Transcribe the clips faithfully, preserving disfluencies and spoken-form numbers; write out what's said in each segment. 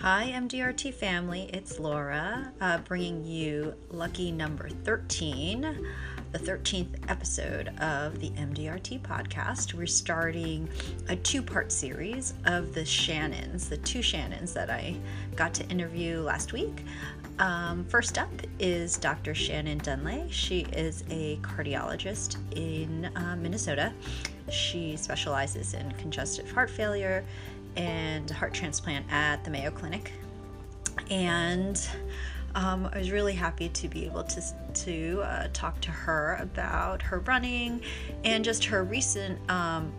Hi M D R T family, it's Laura uh, bringing you lucky number thirteen, the thirteenth episode of the M D R T podcast. We're starting a two-part series of the Shannons, the two Shannons that I got to interview last week. Um, first up is Doctor Shannon Dunlay. She is a cardiologist in uh, Minnesota. She specializes in congestive heart failure and heart transplant at the Mayo Clinic, and um, I was really happy to be able to to uh, talk to her about her running and just her recent um,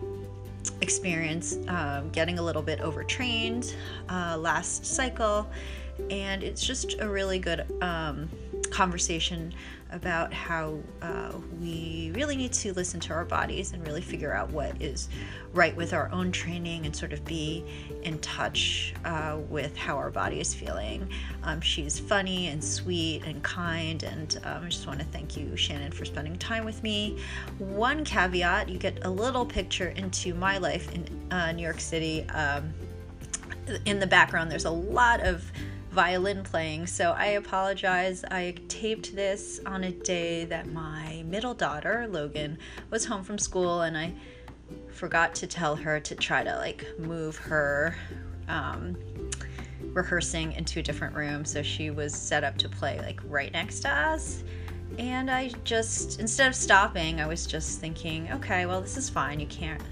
experience um, getting a little bit overtrained uh, last cycle, and it's just a really good um, conversation about how uh, we really need to listen to our bodies and really figure out what is right with our own training and sort of be in touch uh, with how our body is feeling. Um, she's funny and sweet and kind, and um, I just want to thank you, Shannon, for spending time with me. One caveat, you get a little picture into my life in uh, New York City. Um, in the background, there's a lot of violin playing, so I apologize. I taped this on a day that my middle daughter, Logan, was home from school, and I forgot to tell her to try to like move her um, rehearsing into a different room, so she was set up to play like right next to us. And I just, instead of stopping, I was just thinking, okay, well, this is fine. You can't,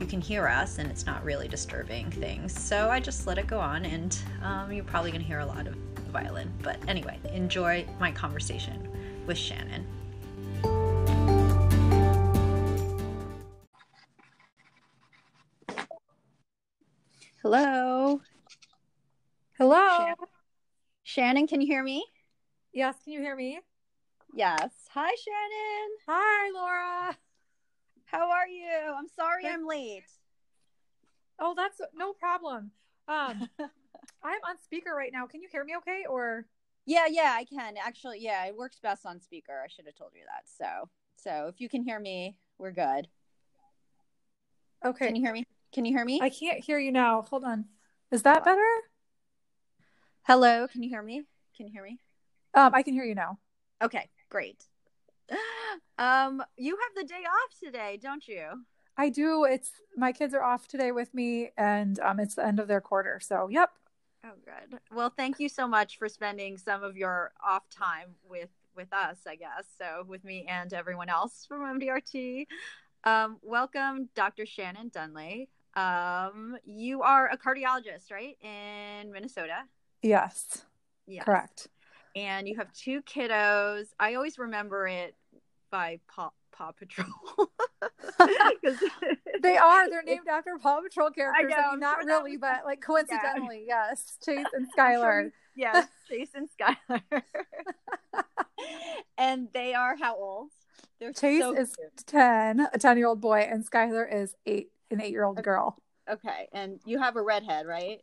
you can hear us and it's not really disturbing things. So I just let it go on, and um, you're probably going to hear a lot of violin. But anyway, enjoy my conversation with Shannon. Hello. Hello. Shannon, Shannon, can you hear me? Yes, can you hear me? Yes. Hi, Shannon. Hi, Laura. How are you? I'm sorry I'm late. Oh, that's no problem. Um, I'm on speaker right now. Can you hear me okay? Or yeah, yeah, I can. Actually, yeah, it works best on speaker. I should have told you that. So, so if you can hear me, we're good. Okay. Can you hear me? Can you hear me? I can't hear you now. Hold on. Is that Hello. better? Hello, can you hear me? Can you hear me? Um, I can hear you now. Okay, great. Um, you have the day off today, don't you? I do. It's my kids are off today with me, and um, it's the end of their quarter. So, yep. Oh, good. Well, thank you so much for spending some of your off time with, with us, I guess. So with me and everyone else from M D R T. Um, welcome, Doctor Shannon Dunlay. Um, you are a cardiologist, right? In Minnesota. Yes. Yes. Correct. And you have two kiddos. I always remember it by Paw, Paw Patrol. They are. They're named after Paw Patrol characters. I know, I mean, not really, but like coincidentally, yeah. Yes. Chase and Skylar. Yes, Chase and Skylar. And they are how old? They're Chase so is cute. ten, a ten-year-old boy, and Skylar is eight, an eight-year-old okay. girl. Okay. And you have a redhead, right?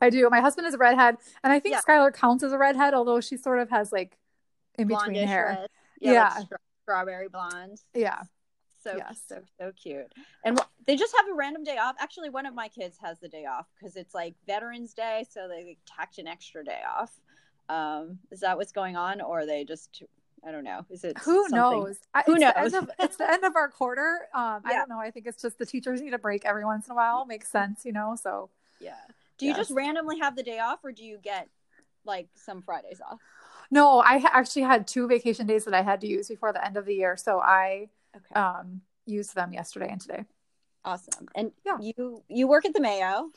I do. My husband is a redhead, and I think yeah. Skylar counts as a redhead, although she sort of has like in between blondish hair. Red. Yeah, yeah. Like stra- strawberry blonde. Yeah. So, yes. so, so cute. And wh- they just have a random day off. Actually, one of my kids has the day off because it's like Veterans Day, so they like, tacked an extra day off. Um, is that what's going on, or are they just, I don't know. Is it Who something? knows? I, Who it's knows? The end of, it's the end of our quarter. Um, yeah. I don't know. I think it's just the teachers need a break every once in a while. Makes sense, you know? So. Yeah. Do you yes. just randomly have the day off, or do you get like some Fridays off? No, I ha- actually had two vacation days that I had to use before the end of the year. So I okay. um, used them yesterday and today. Awesome. And yeah. you, you work at the Mayo.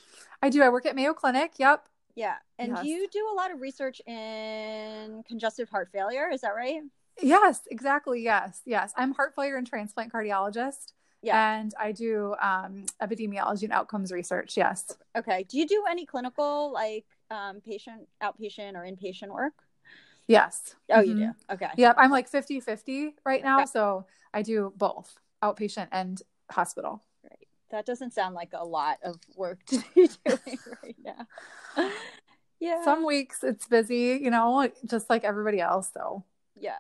I do. I work at Mayo Clinic. Yep. Yeah. And yes. you do a lot of research in congestive heart failure. Is that right? Yes, exactly. Yes. Yes. I'm heart failure and transplant cardiologist. Yeah. And I do um, epidemiology and outcomes research. Yes. Okay. Do you do any clinical, like um, patient, outpatient or inpatient work? Yes. Oh, mm-hmm. you do? Okay. Yep. I'm like fifty-fifty right now. Okay. So I do both outpatient and hospital. Great. That doesn't sound like a lot of work to be doing right now. Yeah. Some weeks it's busy, you know, just like everybody else. So yeah.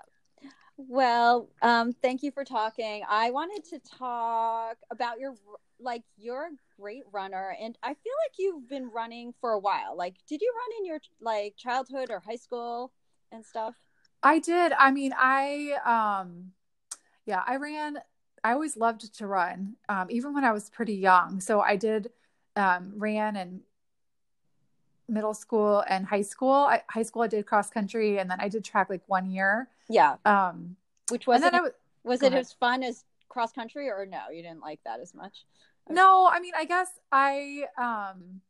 Well, um, thank you for talking. I wanted to talk about your like, you're a great runner, and I feel like you've been running for a while. Like, did you run in your, like, childhood or high school and stuff? I did. I mean, I, um, yeah, I ran, I always loved to run, um, even when I was pretty young. So I did, um, ran in middle school and high school. I, high school, I did cross country, and then I did track like one year. Yeah. Um, which was, it, was, was it as fun as cross country, or no, you didn't like that as much? Okay. No, I mean, I guess I, um,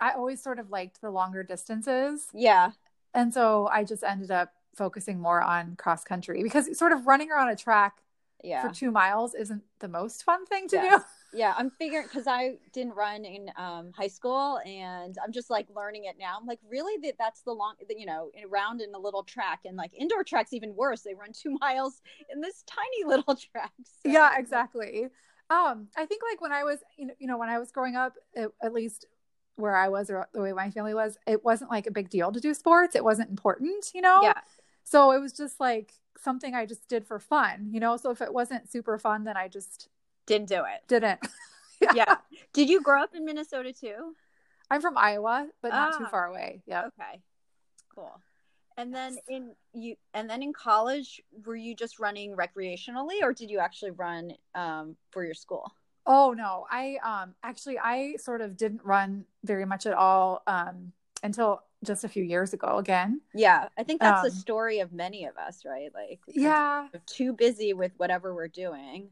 I always sort of liked the longer distances. Yeah. And so I just ended up focusing more on cross country, because sort of running around a track yeah. for two miles isn't the most fun thing to yes. do. Yeah. I'm figuring, cause I didn't run in um, high school, and I'm just like learning it now. I'm like, really, that that's the long, you know, around in a little track, and like indoor track's even worse. They run two miles in this tiny little track. So. Yeah, exactly. Um, I think like when I was, you know, you know when I was growing up, it, at least where I was, or the way my family was, it wasn't like a big deal to do sports. It wasn't important, you know? Yeah. So it was just like something I just did for fun, you know? So if it wasn't super fun, then I just didn't do it. Didn't. yeah. yeah. Did you grow up in Minnesota too? I'm from Iowa, but not ah, too far away. Yeah. Okay. Cool. And then yes. in you, and then in college, were you just running recreationally, or did you actually run, um, for your school? Oh no, I, um, actually I sort of didn't run very much at all, um, until just a few years ago again. Yeah. I think that's um, the story of many of us, right? Like, yeah, we're too busy with whatever we're doing,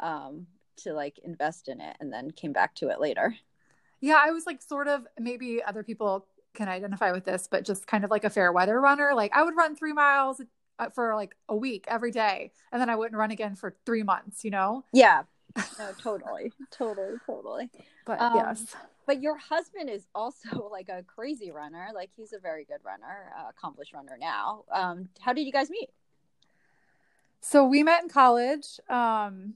um, to like invest in it, and then came back to it later. Yeah. I was like, sort of, maybe other people can identify with this, but just kind of like a fair weather runner. Like, I would run three miles for like a week every day, and then I wouldn't run again for three months, you know? Yeah. No, totally, totally, totally. But um, yes. But your husband is also like a crazy runner. Like, he's a very good runner, uh, accomplished runner now. Um, how did you guys meet? So we met in college. Um,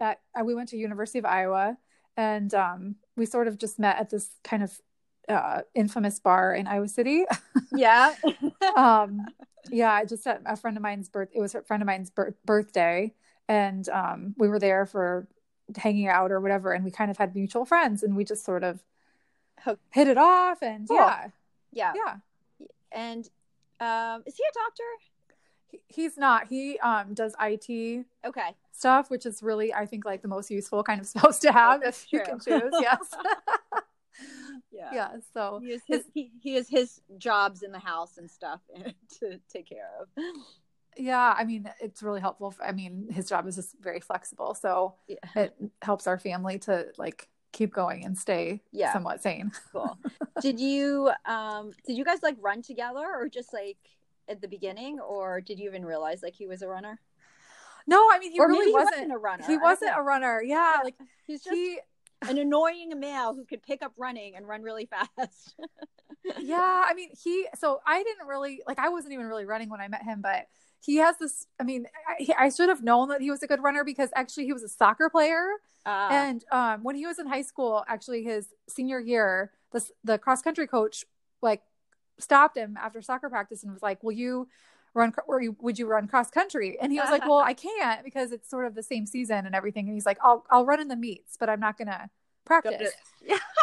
at, uh, we went to University of Iowa, and um, we sort of just met at this kind of uh, infamous bar in Iowa City. Yeah. um, yeah. Just at a friend of mine's birth. It was a friend of mine's bir- birthday. And, um, we were there for hanging out or whatever. And we kind of had mutual friends, and we just sort of hit it off, and cool. yeah. Yeah. Yeah. And, um, is he a doctor? He, he's not, he, um, does I T okay. stuff, which is really, I think, like the most useful kind of supposed to have if true. You can choose. Yes. yeah. Yeah. So he is his, he, he is his jobs in the house and stuff to take care of. Yeah. I mean, it's really helpful. I mean, his job is just very flexible. So yeah. it helps our family to like keep going and stay yeah. somewhat sane. Cool. Did you, um, did you guys like run together, or just like at the beginning, or did you even realize like he was a runner? No, I mean, he or really wasn't, he wasn't a runner. He wasn't a runner. Yeah. yeah. Like, he's just he, an annoying male who could pick up running and run really fast. yeah. I mean, he, so I didn't really, like, I wasn't even really running when I met him, but he has this, I mean, I, I should have known that he was a good runner, because actually he was a soccer player. Uh, and um, when he was in high school, actually his senior year, the, the cross country coach like stopped him after soccer practice and was like, will you run, or would you run cross country? And he was like, well, I can't, because it's sort of the same season and everything. And he's like, I'll, I'll run in the meets, but I'm not going to practice.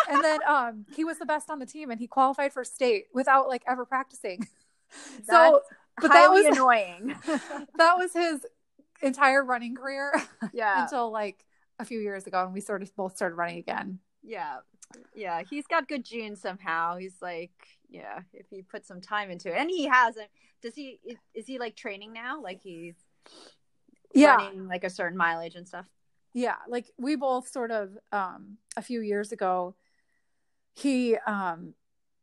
And then um, he was the best on the team, and he qualified for state without like ever practicing. That's- so But Highly that was annoying. That was his entire running career. Yeah. Until like a few years ago, and we sort of both started running again. Yeah. Yeah. He's got good genes somehow. He's like, yeah, if he put some time into it. And he hasn't. Does he, is, is he like training now? Like he's yeah. running like a certain mileage and stuff. Yeah. Like we both sort of, um, a few years ago, he, um,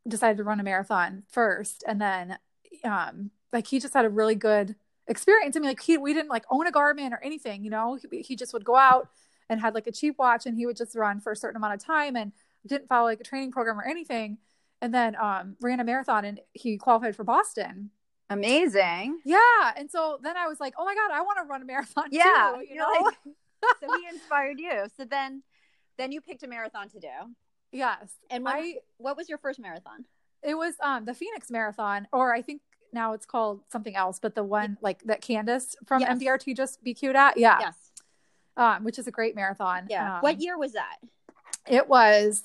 decided to run a marathon first, and then, um, like he just had a really good experience. I mean, like he, we didn't like own a Garmin or anything, you know, he, he just would go out and had like a cheap watch, and he would just run for a certain amount of time, and didn't follow like a training program or anything. And then, um, ran a marathon, and he qualified for Boston. Amazing. Yeah. And so then I was like, oh my God, I want to run a marathon. Yeah. Too, you know? Like, so he inspired you. So then, then you picked a marathon to do. Yes. And when, I, what was your first marathon? It was, um, the Phoenix Marathon, or I think, now it's called something else, but the one like that Candace from yes. M D R T just B Q'd at. Yeah. Yes. um, which is a great marathon. Yeah. Um, what year was that? It was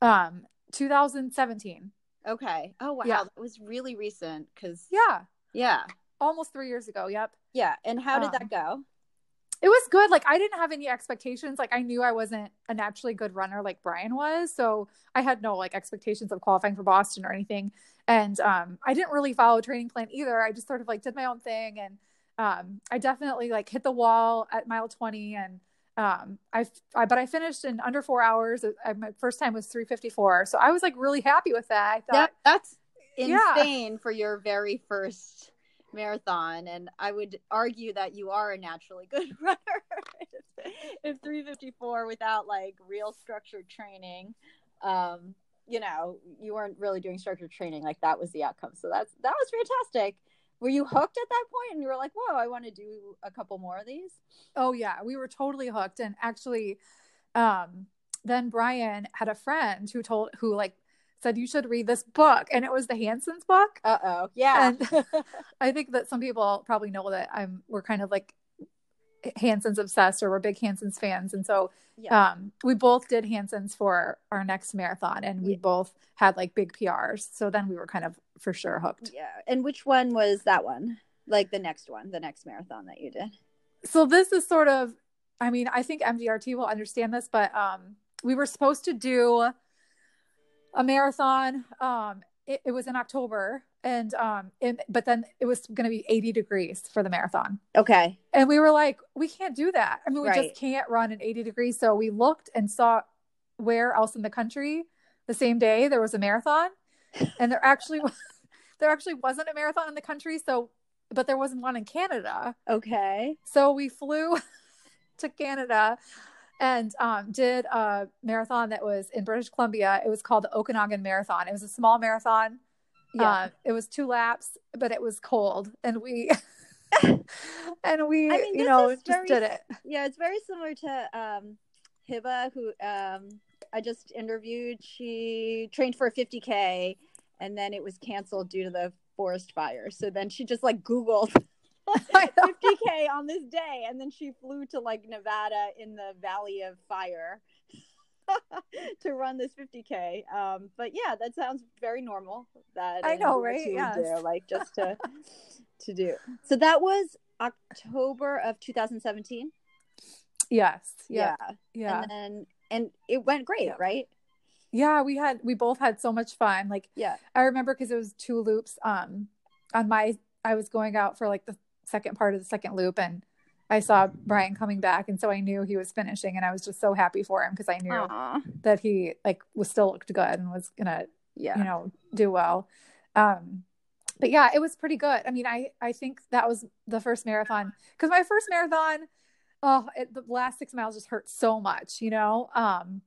um, two thousand seventeen. Okay. Oh, wow. Yeah. That was really recent. Cause yeah. Yeah. Almost three years ago. Yep. Yeah. And how did um, that go? It was good. Like, I didn't have any expectations. Like, I knew I wasn't a naturally good runner like Brian was. So I had no like expectations of qualifying for Boston or anything. And um, I didn't really follow a training plan either. I just sort of like did my own thing. And um, I definitely like hit the wall at mile twenty. And um, I, I, but I finished in under four hours. I, my first time was three fifty-four. So I was like really happy with that. I thought, yeah, that's insane yeah. for your very first marathon, and I would argue that you are a naturally good runner if three fifty-four without like real structured training, um you know, you weren't really doing structured training, like that was the outcome. So that's that was fantastic. Were you hooked at that point and you were like, whoa, I want to do a couple more of these? Oh yeah, we were totally hooked. And actually um then Brian had a friend who told who like said you should read this book, and it was the Hansons book. Uh-oh. Yeah. And I think that some people probably know that I'm we're kind of like Hansons obsessed, or we're big Hansons fans. And so yeah. um we both did Hansons for our next marathon, and we yeah. both had like big P Rs. So then we were kind of for sure hooked. Yeah. And which one was that one? Like the next one, the next marathon that you did. So this is sort of, I mean, I think M D R T will understand this, but um we were supposed to do a marathon. Um, it, it was in October, and, um, and, but then it was going to be eighty degrees for the marathon. Okay. And we were like, we can't do that. I mean, we right. just can't run in eighty degrees. So we looked and saw where else in the country the same day there was a marathon, and there actually was, there actually wasn't a marathon in the country. So, but there wasn't one in Canada. Okay. So we flew to Canada and um, did a marathon that was in British Columbia. It was called the Okanagan Marathon. It was a small marathon. Yeah. Uh, it was two laps, but it was cold. And we, and we, I mean, you know, just very, did it. Yeah. It's very similar to um, Hiba, who um, I just interviewed. She trained for a fifty K, and then it was canceled due to the forest fire. So then she just like Googled fifty K on this day, and then she flew to like Nevada in the Valley of Fire to run this fifty K. Um but yeah, that sounds very normal. That I know, right? Yeah, like just to to do. So that was October of two thousand seventeen. Yes. Yeah. Yeah. yeah. And then and it went great, yeah. right? Yeah, we had we both had so much fun. Like yeah. I remember because it was two loops um on my I was going out for like the second part of the second loop, and I saw Brian coming back, and so I knew he was finishing, and I was just so happy for him because I knew Aww. That he like was still looked good and was gonna yeah. you know, do well. Um but yeah, it was pretty good. I mean, I I think that was the first marathon, because my first marathon, oh it, the last six miles just hurt so much, you know. um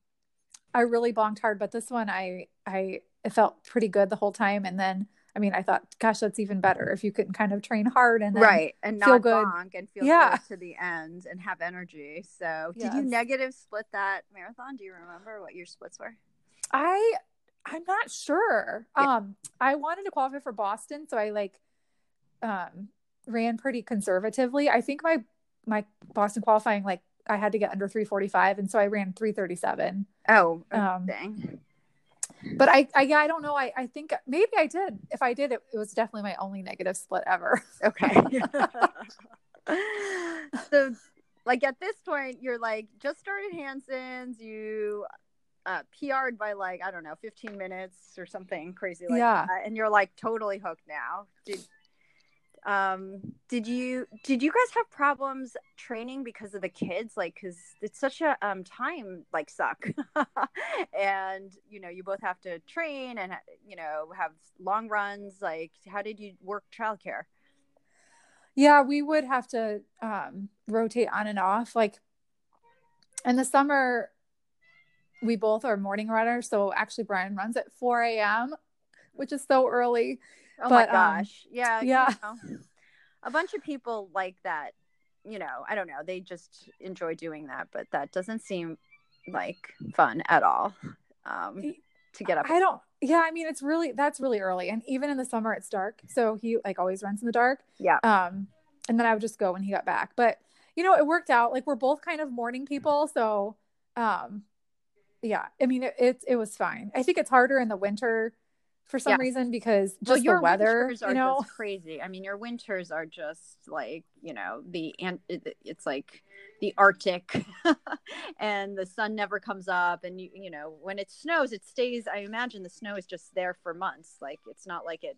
I really bonked hard, but this one I I it felt pretty good the whole time. And then I mean, I thought, gosh, that's even better if you can kind of train hard and then right. and feel not good. Bonk and feel yeah. good to the end and have energy. So yes. Did you negative split that marathon? Do you remember what your splits were? I, I'm not sure. Yeah. Um, I wanted to qualify for Boston. So I like, um, ran pretty conservatively. I think my, my Boston qualifying, like I had to get under three forty-five. And so I ran three thirty-seven. Oh, um, dang. But I, I, yeah, I don't know. I, I think maybe I did. If I did, it, it was definitely my only negative split ever. Okay. So like at this point, you're like just started Hansons. You uh, P R'd by like, I don't know, fifteen minutes or something crazy like yeah. that. And you're like totally hooked now. Did, um, did you, did you guys have problems training because of the kids? Like, cause it's such a, um, time like suck and, you know, you both have to train and, you know, have long runs. Like, how did you work childcare? Yeah, we would have to, um, rotate on and off. Like in the summer, we both are morning runners. So actually Brian runs at four a.m., which is so early. Oh but, my gosh. Um, yeah. Yeah. You know, a bunch of people like that, you know, I don't know. They just enjoy doing that, but that doesn't seem like fun at all um, to get up. I don't. Yeah. I mean, it's really, that's really early. And even in the summer it's dark. So he like always runs in the dark. Yeah. Um, and then I would just go when he got back, but you know, it worked out. Like, we're both kind of morning people. So, um, yeah, I mean, it, it, it was fine. I think it's harder in the winter for some yeah. reason, because just well, your the weather, you know, just crazy. I mean, your winters are just like, you know, the, and it, it's like the Arctic and the sun never comes up. And you, you know, when it snows, it stays, I imagine the snow is just there for months. Like, it's not like it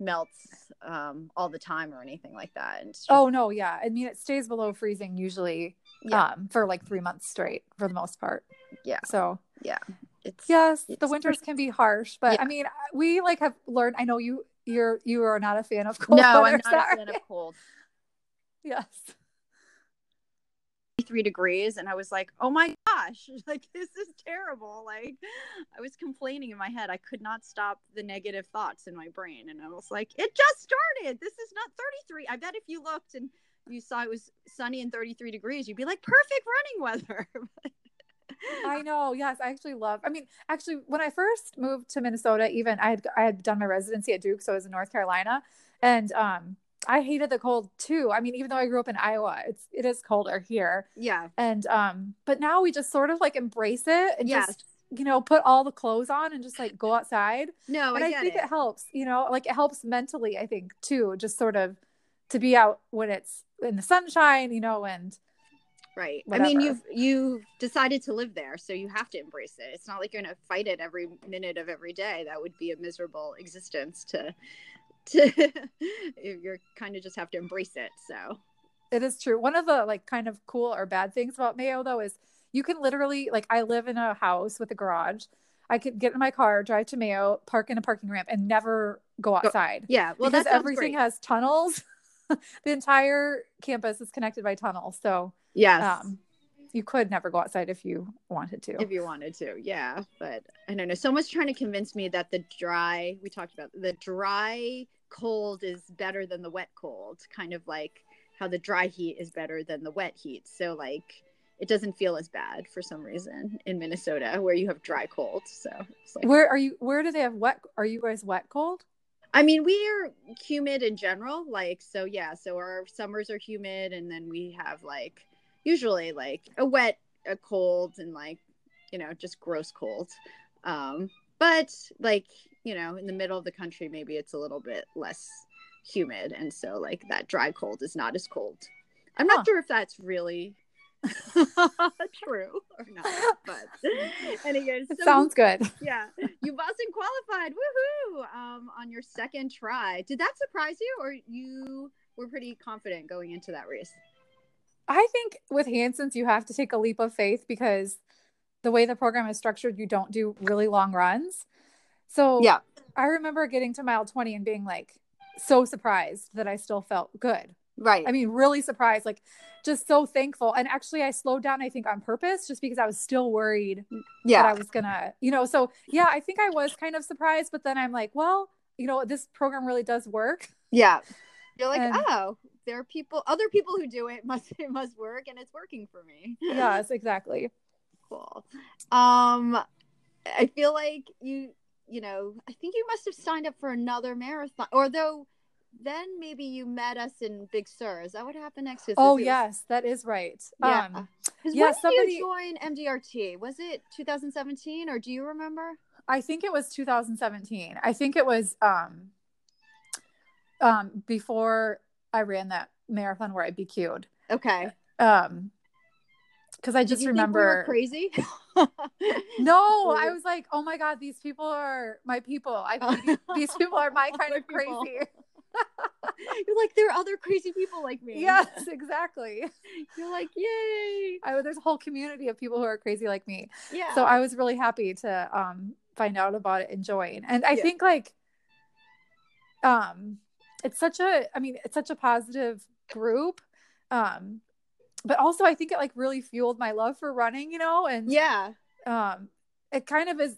melts um, all the time or anything like that. And just, oh no. Yeah. I mean, it stays below freezing usually yeah. um, for like three months straight for the most part. Yeah. So yeah. It's, yes, it's the winters can be harsh, but yeah. I mean, we like have learned. I know you, you're, you are not a fan of cold. No, weather, I'm not sorry. a fan of cold. Yes, three degrees, and I was like, "Oh my gosh, like this is terrible!" Like, I was complaining in my head. I could not stop the negative thoughts in my brain, and I was like, "It just started. This is not thirty-three." I bet if you looked and you saw it was sunny and thirty-three degrees, you'd be like, "Perfect running weather." I know. Yes. I actually love, I mean, actually when I first moved to Minnesota, even I had, I had done my residency at Duke. So I was in North Carolina, and, um, I hated the cold too. I mean, even though I grew up in Iowa, it's, it is colder here. Yeah. And, um, but now we just sort of like embrace it and yes. just, you know, put all the clothes on and just like go outside. No, and I, I think it. it helps, you know, like it helps mentally, I think too, just sort of to be out when it's in the sunshine, you know, and, right. Whatever. I mean, you've, you've decided to live there, so you have to embrace it. It's not like you're going to fight it every minute of every day. That would be a miserable existence to, to, you're kind of just have to embrace it. So it is true. One of the like kind of cool or bad things about Mayo though, is you can literally, like, I live in a house with a garage. I could get in my car, drive to Mayo, park in a parking ramp, and never go outside. Yeah. Well, because everything great. has tunnels. The entire campus is connected by tunnels. So yes, um, you could never go outside if you wanted to. If you wanted to, yeah. But I don't know. Someone's trying to convince me that the dry, we talked about the dry cold is better than the wet cold, kind of like how the dry heat is better than the wet heat. So like it doesn't feel as bad for some reason in Minnesota where you have dry cold. So it's like, where are you, where do they have wet, are you guys wet cold? I mean, we are humid in general, like, so yeah, so our summers are humid, and then we have like usually like a wet, a cold, and like, you know, just gross cold. Um, but like, you know, in the middle of the country, maybe it's a little bit less humid. And so like that dry cold is not as cold. I'm huh. not sure if that's really true or not, but anyways, so, it sounds good. Yeah, you Boston qualified, woohoo! Um, on your second try, did that surprise you, or you were pretty confident going into that race? I think with Hansons, you have to take a leap of faith because the way the program is structured, you don't do really long runs. So yeah, I remember getting to mile twenty and being like so surprised that I still felt good. Right. I mean, really surprised, like just so thankful. And actually I slowed down, I think on purpose, just because I was still worried yeah. that I was gonna, you know, so yeah, I think I was kind of surprised, but then I'm like, well, you know, this program really does work. Yeah. You're like, and, oh, there are people, other people who do it, must, it must work. And it's working for me. Yes, exactly. Cool. Um, I feel like you, you know, I think you must've signed up for another marathon, or though, then maybe you met us in Big Sur. Is that what happened next? Oh, yes, that is right. Yeah. Um, yeah, when did somebody... you join M D R T? Was it two thousand seventeen, or do you remember? I think it was two thousand seventeen. I think it was um, um, before I ran that marathon where I B Q'd. Okay. Um, because I just remember we crazy. No, I was like, oh my God, these people are my people. I these, these people are my kind of crazy. You're like, there are other crazy people like me. Yes, exactly. You're like, yay. I, there's a whole community of people who are crazy like me. Yeah. So I was really happy to um, find out about it and join. And I yeah. think like, um, it's such a, I mean, it's such a positive group. Um, but also I think it like really fueled my love for running, you know? And yeah, um, it kind of is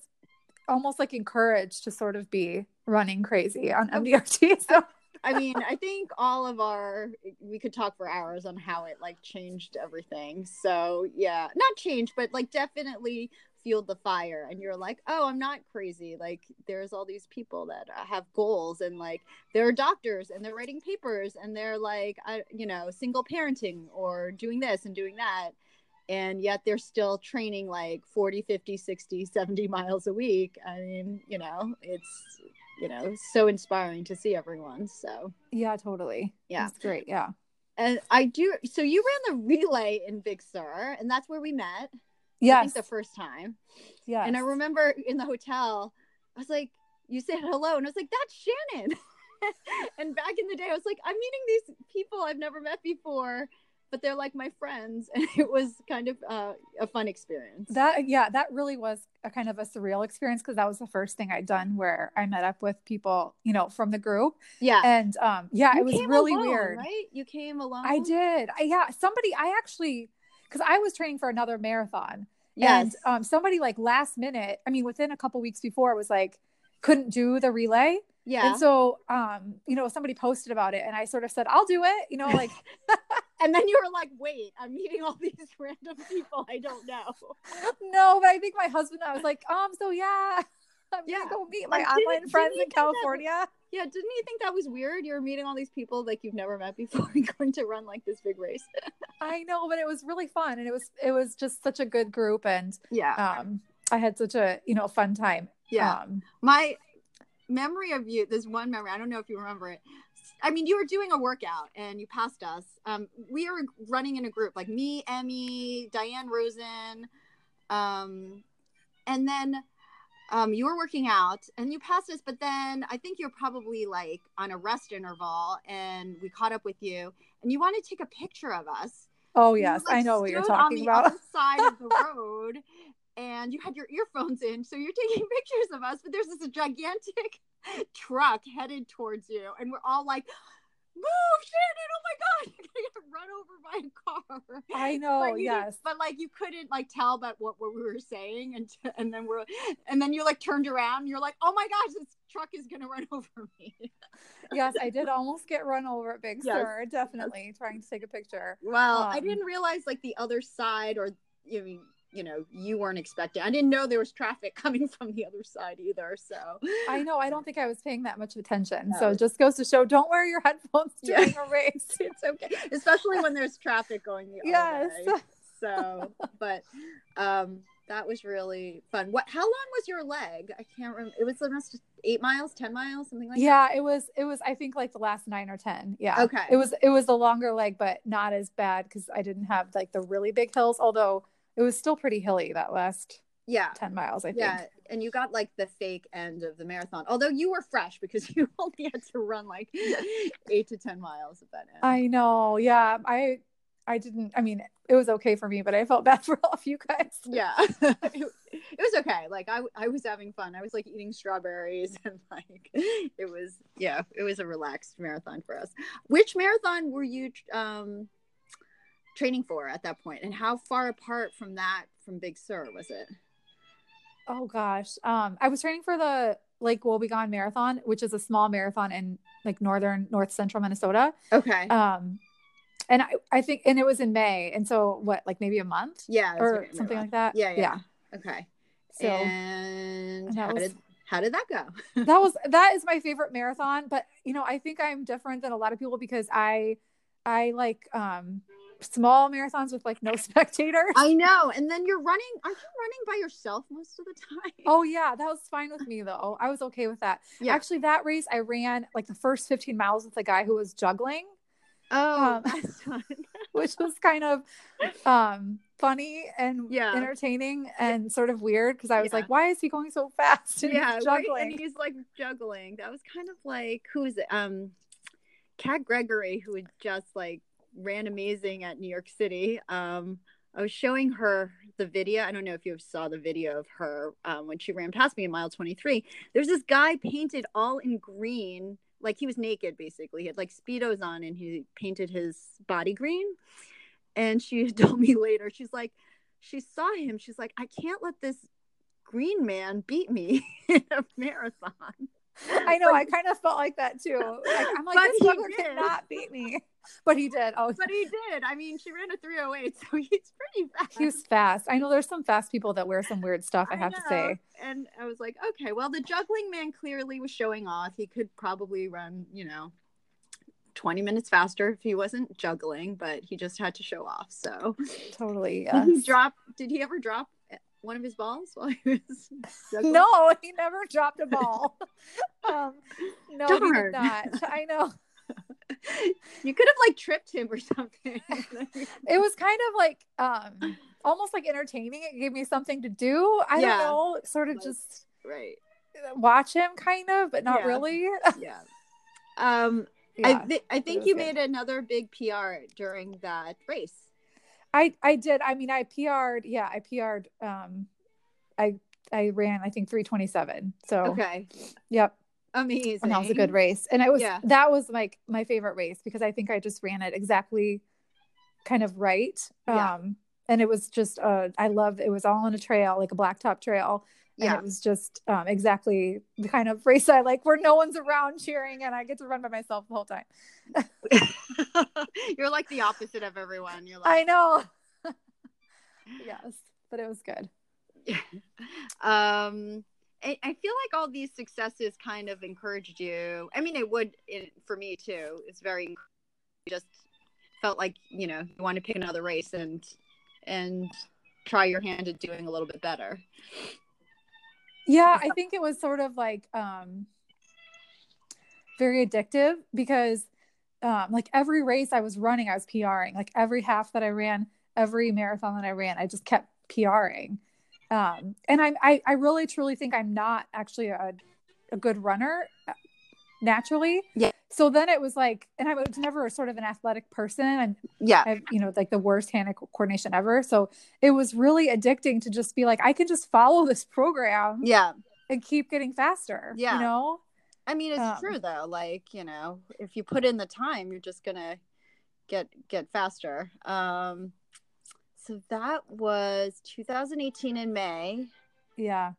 almost like encouraged to sort of be running crazy on M D R T. So. I mean, I think all of our, we could talk for hours on how it like changed everything. So yeah, not changed, but like definitely fueled the fire, and you're like, oh, I'm not crazy. Like, there's all these people that have goals, and like, they're doctors and they're writing papers and they're like, I, you know, single parenting or doing this and doing that. And yet they're still training like forty, fifty, sixty, seventy miles a week. I mean, you know, it's, you know, so inspiring to see everyone. So yeah, totally. Yeah. It's great. Yeah. And I do. So you ran the relay in Big Sur, and that's where we met. Yeah. I think the first time. Yeah. And I remember in the hotel, I was like, you said hello. And I was like, that's Shannon. And back in the day, I was like, I'm meeting these people I've never met before, but they're like my friends. And it was kind of uh, a fun experience. That, yeah, that really was a kind of a surreal experience, because that was the first thing I'd done where I met up with people, you know, from the group. Yeah. And um, yeah, you it was really alone, weird. Right? You came alone. I did. I, yeah. Somebody, I actually, cause I was training for another marathon. Yes. And um, somebody like last minute, I mean, within a couple weeks before, was like, couldn't do the relay. Yeah. And so, um, you know, somebody posted about it, and I sort of said, I'll do it, you know, like, and then you were like, wait, I'm meeting all these random people I don't know. No, but I think my husband, I was like, um, so yeah, I'm yeah. going to go meet my like, online friends in California. That, yeah. Didn't you think that was weird? You're meeting all these people like you've never met before and going to run like this big race. I know, but it was really fun. And it was, it was just such a good group. And yeah, um, I had such a, you know, fun time. Yeah. Um, my memory of you, there's one memory, I don't know if you remember it. I mean, you were doing a workout and you passed us. Um, we were running in a group, like me, Emmy, Diane Rosen. Um, and then um, you were working out and you passed us, but then I think you're probably like on a rest interval, and we caught up with you and you wanted to take a picture of us. Oh yes. You, like, I know what you're talking about. On the other side of the road, and you had your earphones in. So you're taking pictures of us, but there's this gigantic truck headed towards you, and we're all like, move, Shannon, oh my god, you're gonna get run over by a car. I know. But yes, but like you couldn't like tell but what, what we were saying, and t- and then we're and then you like turned around and you're like, oh my gosh, this truck is gonna run over me. Yes, I did almost get run over at Big yes. Sur, definitely yes. trying to take a picture. Well, um, I didn't realize like the other side, or you know, you know, you weren't expecting. I didn't know there was traffic coming from the other side either. So I know, I don't think I was paying that much attention. No. So it just goes to show, don't wear your headphones during yeah. a race. It's okay. Especially when there's traffic going the other yes. way. So, but um, that was really fun. What, how long was your leg? I can't remember. It was almost eight miles, ten miles, something like yeah, that. Yeah, it was, it was, I think like the last nine or ten. Yeah. Okay. It was, it was the longer leg, but not as bad, because I didn't have like the really big hills. Although it was still pretty hilly that last yeah. ten miles, I think. Yeah, and you got like the fake end of the marathon. Although you were fresh, because you only had to run like eight to ten miles at that end. I know. Yeah. I I didn't, I mean, it was okay for me, but I felt bad for all of you guys. Yeah. it, it was okay. Like I, I was having fun. I was like eating strawberries, and like it was, yeah, it was a relaxed marathon for us. Which marathon were you um training for at that point, and how far apart from that, from Big Sur, was it? Oh gosh, um I was training for the Lake Wobegon Marathon, which is a small marathon in like northern north central Minnesota. Okay. Um and I, I think, and it was in May, and so what, like maybe a month yeah or something like that. Yeah, yeah, yeah. Okay. So and, and how was, did how did that go? that was that is my favorite marathon, but you know, I think I'm different than a lot of people, because I I like um small marathons with like no spectators. I know. And then you're running, are you running by yourself most of the time? Oh yeah, that was fine with me though. I was okay with that. Yeah. Actually, that race I ran like the first fifteen miles with a guy who was juggling. Oh, um, that's fun. Which was kind of um funny and yeah. entertaining and sort of weird, because I was yeah. like, why is he going so fast? And yeah, he's juggling. Right? And he's like juggling. That was kind of like, who is it? Um, Kat Gregory, who would just like ran amazing at New York City. Um, I was showing her the video. I don't know if you saw the video of her um, when she ran past me in mile twenty-three. There's this guy painted all in green. Like he was naked, basically. He had like Speedos on, and he painted his body green. And she told me later, she's like, she saw him. She's like, I can't let this green man beat me in a marathon. I know. Like, I kind of felt like that too. Like, I'm like, this mother cannot beat me. But he did. Oh, but he did. I mean, she ran a three oh eight, so he's pretty fast. He's fast. I know there's some fast people that wear some weird stuff, I, I have know. to say. And I was like, okay, well, the juggling man clearly was showing off. He could probably run, you know, twenty minutes faster if he wasn't juggling, but he just had to show off. So totally. Yes. Did he drop? Did he ever drop one of his balls while he was juggling? No, he never dropped a ball. um, no, Darn. He did not. I know. You could have like tripped him or something. It was kind of like um almost like entertaining. It gave me something to do. I yeah. don't know, sort of like, just right watch him kind of, but not yeah. really. yeah um yeah. I, th- I think you good. made another big P R during that race. I I did I mean I P R'd yeah I P R'd um I I ran I think three twenty-seven, so okay yep amazing. And that was a good race. And I was, yeah. that was like my, my favorite race because I think I just ran it exactly kind of right. Yeah. Um, and it was just, uh, I loved, it was all on a trail, like a blacktop trail. And yeah. it was just, um, exactly the kind of race I like where no one's around cheering and I get to run by myself the whole time. You're like the opposite of everyone. You're like, I know. Yes, but it was good. Yeah. Um, I feel like all these successes kind of encouraged you. I mean, it would it, for me too. It's very just felt like, you know, you want to pick another race and, and try your hand at doing a little bit better. Yeah. I think it was sort of like, um, very addictive because, um, like every race I was running, I was PRing, like every half that I ran, every marathon that I ran, I just kept PRing. Um, and I, I, I really, truly think I'm not actually a, a good runner naturally. Yeah. So then it was like, and I was never sort of an athletic person and yeah, I have, you know, like the worst hand coordination ever. So it was really addicting to just be like, I can just follow this program yeah, and keep getting faster. Yeah. You know, I mean, it's um, true though. Like, you know, if you put in the time, you're just gonna get, get faster. Um, So that was two thousand eighteen in May. Yeah.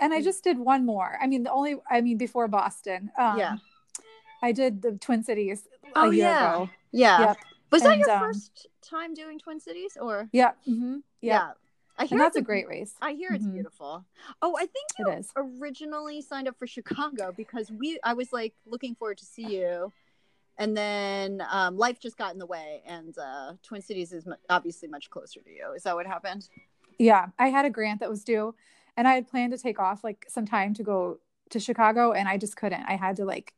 And I just did one more. I mean, the only, I mean, before Boston. Um, yeah. I did the Twin Cities oh, a year yeah. ago. Yeah. Yep. Was and, that your um, first time doing Twin Cities or? Yeah. Mm-hmm. Yeah. yeah. I hear and that's a great race. I hear it's mm-hmm. beautiful. Oh, I think you it is. originally signed up for Chicago because we, I was like looking forward to see you. And then um, life just got in the way, and uh, Twin Cities is mu- obviously much closer to you. Is that what happened? Yeah, I had a grant that was due, and I had planned to take off like some time to go to Chicago, and I just couldn't. I had to like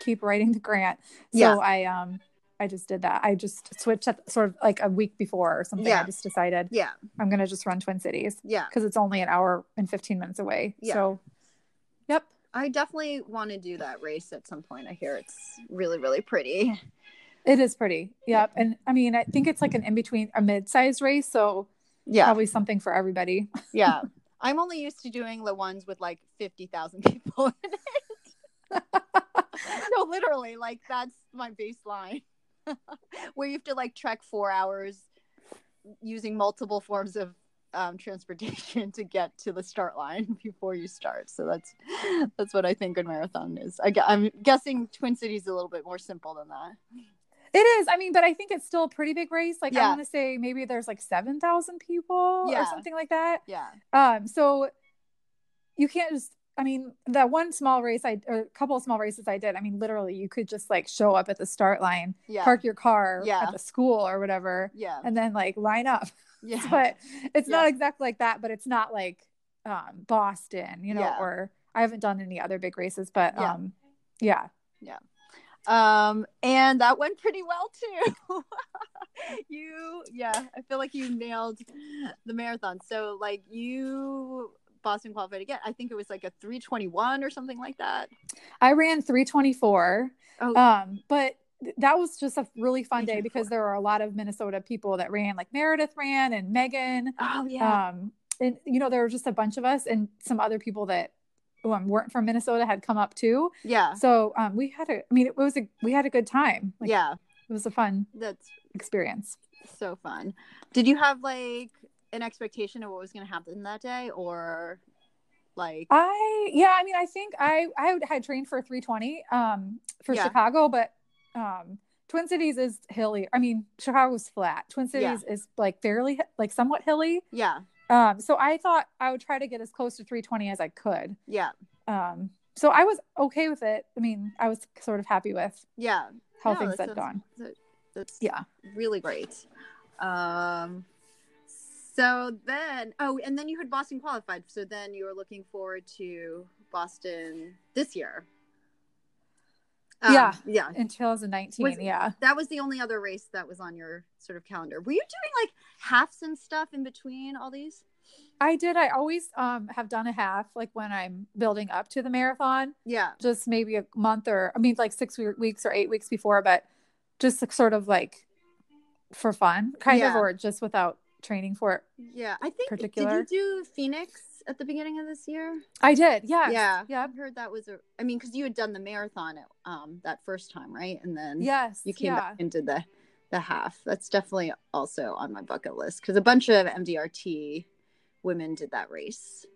keep writing the grant, so yeah. I um I just did that. I just switched at sort of like a week before or something. Yeah. I just decided, yeah, I'm gonna just run Twin Cities, yeah, because it's only an hour and fifteen minutes away. Yeah. So, yep. I definitely want to do that race at some point. I hear it's really, really pretty. It is pretty. Yep. And I mean, I think it's like an in-between, a mid-sized race. So yeah, probably something for everybody. Yeah. I'm only used to doing the ones with like fifty thousand people in it. No, literally, like that's my baseline where you have to like trek four hours using multiple forms of Um, transportation to get to the start line before you start. So that's that's what I think a marathon is. I, I'm guessing Twin Cities is a little bit more simple than that. It is. I mean, but I think it's still a pretty big race. Like yeah. I want to say maybe there's like seven thousand people yeah. or something like that. Yeah. Um. So you can't just, I mean, that one small race I, or a couple of small races I did, I mean, literally you could just like show up at the start line, yeah. park your car yeah. at the school or whatever, yeah. and then like line up. Yeah. But it's yeah. not exactly like that, but it's not like um, Boston, you know, yeah. or I haven't done any other big races, but yeah. um, yeah. Yeah. Um, and that went pretty well too. You, yeah, I feel like you nailed the marathon. So like you Boston qualified again. I think it was like a three twenty-one or something like that. I ran three twenty-four. Oh. Um, but that was just a really fun day because there were a lot of Minnesota people that ran, like Meredith ran and Megan. Oh yeah. Um, and you know, there were just a bunch of us and some other people that um, weren't from Minnesota had come up too. Yeah. So um, we had a, I mean, it was a, we had a good time. Like, yeah. It was a fun That's experience. So fun. Did you have like an expectation of what was going to happen that day or Like I, yeah, I mean, I think I, I had trained for three twenty, um, for yeah. Chicago, but, um, Twin Cities is hilly. I mean, Chicago's flat. Twin Cities yeah. is like fairly, like somewhat hilly. Yeah. Um, so I thought I would try to get as close to three twenty as I could. Yeah. Um, so I was okay with it. I mean, I was sort of happy with yeah. how no, things had gone. That, that's yeah. really great. Um, so then, oh, and then you had Boston qualified. So then you were looking forward to Boston this year. Um, yeah. Yeah. In twenty nineteen. Was, yeah. That was the only other race that was on your sort of calendar. Were you doing like halves and stuff in between all these? I did. I always um, have done a half, like when I'm building up to the marathon. Yeah. Just maybe a month or, I mean, like six weeks or eight weeks before, but just sort of like for fun kind yeah. of, or just without training for it. Yeah. I think, particular. Did you do Phoenix at the beginning of this year? I did. Yeah. Yeah. Yeah. I've heard that was a, I mean, cause you had done the marathon at, um, that first time. Right. And then yes, you came yeah. back and did the, the half. That's definitely also on my bucket list. Cause a bunch of M D R T women did that race.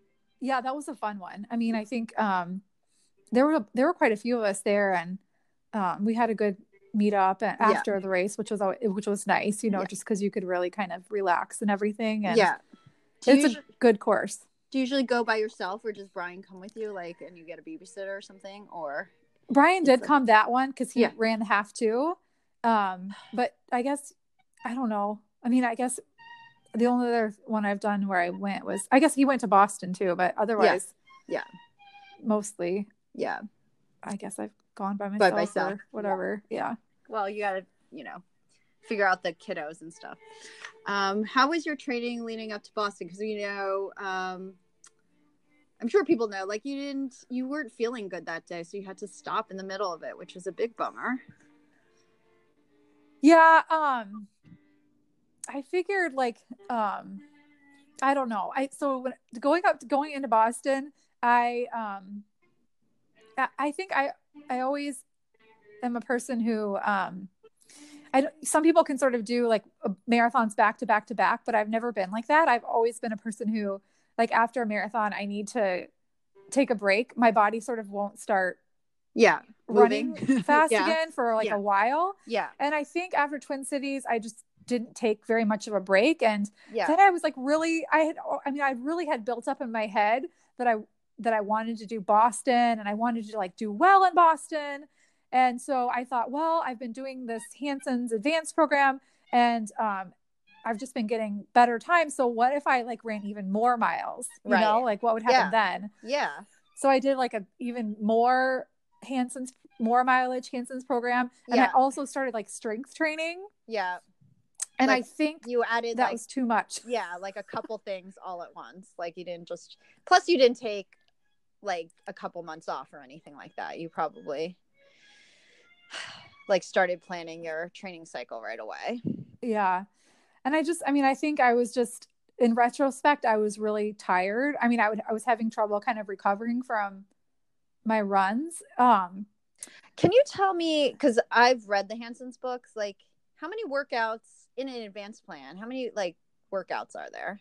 Yeah. That was a fun one. I mean, I think, um, there were, there were quite a few of us there, and, um, we had a good meet up after yeah. the race, which was, always, which was nice, you know, yeah. just cause you could really kind of relax and everything. And yeah. Do it's usually- a good course. Do you usually go by yourself, or does Brian come with you, like, and you get a babysitter or something? Or Brian did like... come that one because he yeah. ran the half too. Um, but I guess, I don't know. I mean, I guess the only other one I've done where I went was, I guess he went to Boston too, but otherwise, yeah, yeah. mostly, yeah. I guess I've gone by myself, by myself. or whatever. Yeah. yeah. Well, you gotta, you know, figure out the kiddos and stuff. Um, how was your training leading up to Boston? Because, you know, um, I'm sure people know, like, you didn't, you weren't feeling good that day, so you had to stop in the middle of it, which was a big bummer. Yeah. Um, I figured, like, um, I don't know. I, so when going up, to, going into Boston, I, um, I, I think I, I always am a person who, um, I don't, some people can sort of do like marathons back to back to back, but I've never been like that. I've always been a person who, like, after a marathon, I need to take a break. My body sort of won't start yeah, running moving. fast yeah. again for like yeah. a while. Yeah. And I think after Twin Cities, I just didn't take very much of a break. And yeah. then I was like, really, I had, I mean, I really had built up in my head that I, that I wanted to do Boston, and I wanted to like do well in Boston. And so I thought, well, I've been doing this Hansons advanced program, and um, I've just been getting better time. So what if I like ran even more miles, you right. know, like what would happen yeah. then? Yeah. So I did like a even more Hansons, more mileage Hansons program. And yeah. I also started like strength training. Yeah. And like I think you added that like, was too much. Yeah. Like a couple things all at once. Like you didn't just, plus you didn't take like a couple months off or anything like that. You probably like started planning your training cycle right away. Yeah. And I just, I mean, I think I was just in retrospect, I was really tired. I mean, I would, I was having trouble kind of recovering from my runs. Um, can you tell me, cause I've read the Hansons books, like how many workouts in an advanced plan, how many like workouts are there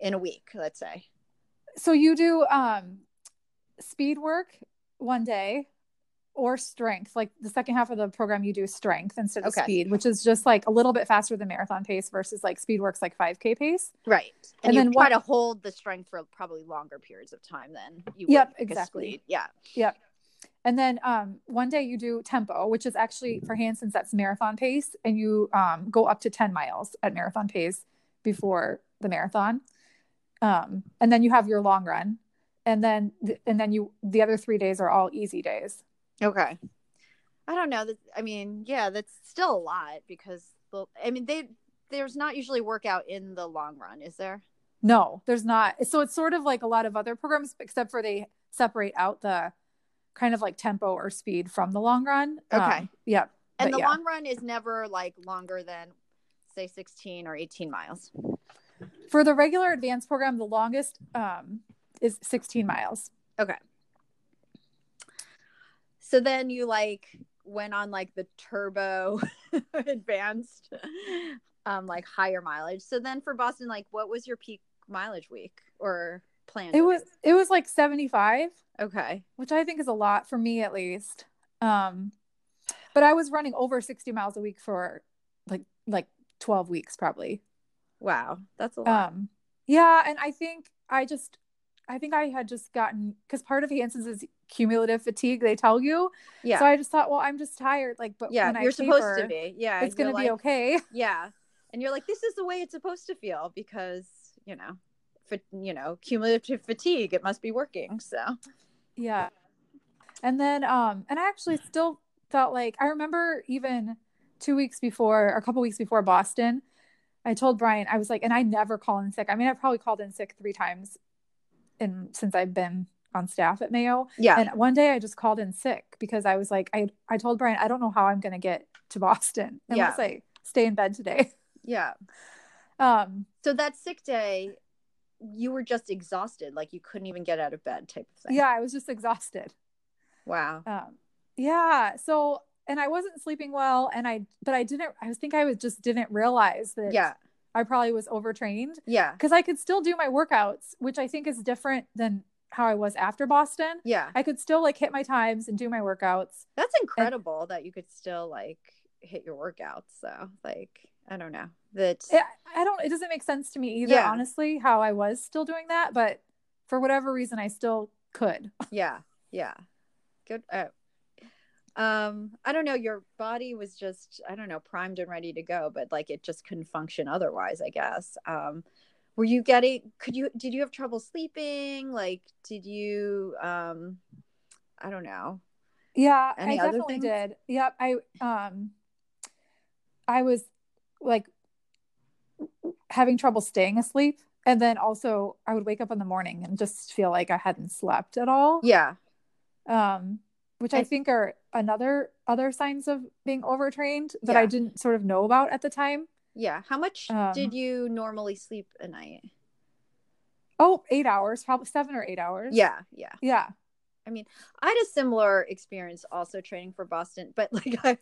in a week, let's say? So you do, um, speed work one day, or strength, like the second half of the program, you do strength instead of okay. speed, which is just like a little bit faster than marathon pace versus like speed works like five K pace. Right. And, and you then try what, to hold the strength for probably longer periods of time than you yep, would. Exactly. Speed. Yeah. Yep. And then um, one day you do tempo, which is actually for Hansons, that's marathon pace. And you um, go up to ten miles at marathon pace before the marathon. Um, and then you have your long run. And then, th- and then you, the other three days are all easy days. Okay. I don't know. I mean, yeah, that's still a lot because, I mean, they there's not usually workout in the long run, is there? No, there's not. So it's sort of like a lot of other programs, except for they separate out the kind of like tempo or speed from the long run. Okay. Um, yeah. And the yeah. long run is never like longer than, say, sixteen or eighteen miles. For the regular advanced program, the longest um, is sixteen miles. Okay. So then you like went on like the turbo advanced, um, like higher mileage. So then for Boston, like what was your peak mileage week or planned? It was it was like seventy-five. Okay. Which I think is a lot for me, at least. Um, but I was running over sixty miles a week for like like twelve weeks probably. Wow, that's a lot. Um, yeah, and I think I just I think I had just gotten, because part of Hanson's is cumulative fatigue, they tell you. Yeah. So I just thought, well, I'm just tired. Like, but yeah, when you're I taper, supposed to be. Yeah, it's gonna like, be okay. Yeah, and you're like, this is the way it's supposed to feel because you know, for, you know, cumulative fatigue, it must be working. So. Yeah, and then um, and I actually still felt like I remember even two weeks before, or a couple weeks before Boston, I told Brian, I was like, and I never call in sick. I mean, I probably called in sick three times. And since I've been on staff at Mayo. Yeah. And one day I just called in sick because I was like, I, I told Brian, I don't know how I'm going to get to Boston. And yeah. I was like, stay in bed today. Yeah. Um, so that sick day, you were just exhausted. Like you couldn't even get out of bed type of thing. Yeah. I was just exhausted. Wow. Um, yeah. So, and I wasn't sleeping well and I, but I didn't, I think I was just didn't realize that. Yeah. I probably was overtrained. Yeah. Because I could still do my workouts, which I think is different than how I was after Boston. Yeah. I could still like hit my times and do my workouts. That's incredible and, that you could still like hit your workouts. So like, I don't know that. It, I don't, it doesn't make sense to me either, yeah. honestly, how I was still doing that, but for whatever reason, I still could. Yeah. Yeah. Good. Uh, Um, I don't know. Your body was just, I don't know, primed and ready to go, but like, it just couldn't function otherwise, I guess. Um, were you getting, could you, did you have trouble sleeping? Like, did you, um, I don't know. Yeah, Any I other definitely things? did. Yep. I, um, I was like having trouble staying asleep. And then also I would wake up in the morning and just feel like I hadn't slept at all. Yeah. Um, which I think are another other signs of being overtrained that yeah. I didn't sort of know about at the time. Yeah. How much um, did you normally sleep a night? Oh, eight hours, probably seven or eight hours. Yeah. Yeah. Yeah. I mean, I had a similar experience also training for Boston, but like, I,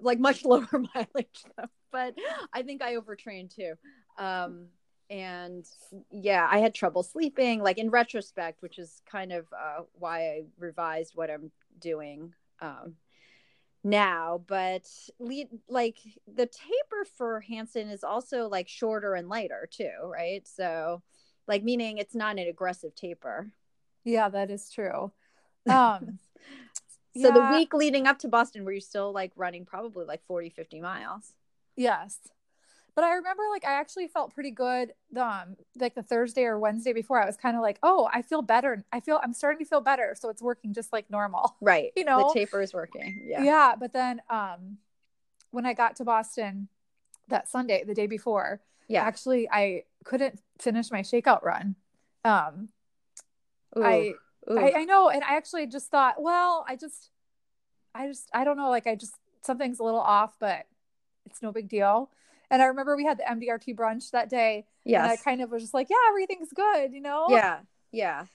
like much lower mileage though, but I think I overtrained too. Um, And yeah, I had trouble sleeping, like in retrospect, which is kind of uh, why I revised what I'm doing um, now. But lead, like the taper for Hanson is also like shorter and lighter too, right? So like meaning it's not an aggressive taper. Yeah, that is true. Um, so yeah. The week leading up to Boston, were you still like running probably like forty, fifty miles? Yes. But I remember like, I actually felt pretty good. Um, like the Thursday or Wednesday before, I was kind of like, oh, I feel better. I feel I'm starting to feel better. So it's working just like normal. Right. You know, the taper is working. Yeah. Yeah. But then, um, when I got to Boston that Sunday, the day before, yeah, actually I couldn't finish my shakeout run. Um, ooh, I, ooh. I, I know. And I actually just thought, well, I just, I just, I don't know. Like I just, something's a little off, but it's no big deal. And I remember we had the M D R T brunch that day. Yes. And I kind of was just like, yeah, everything's good, you know? Yeah. Yeah.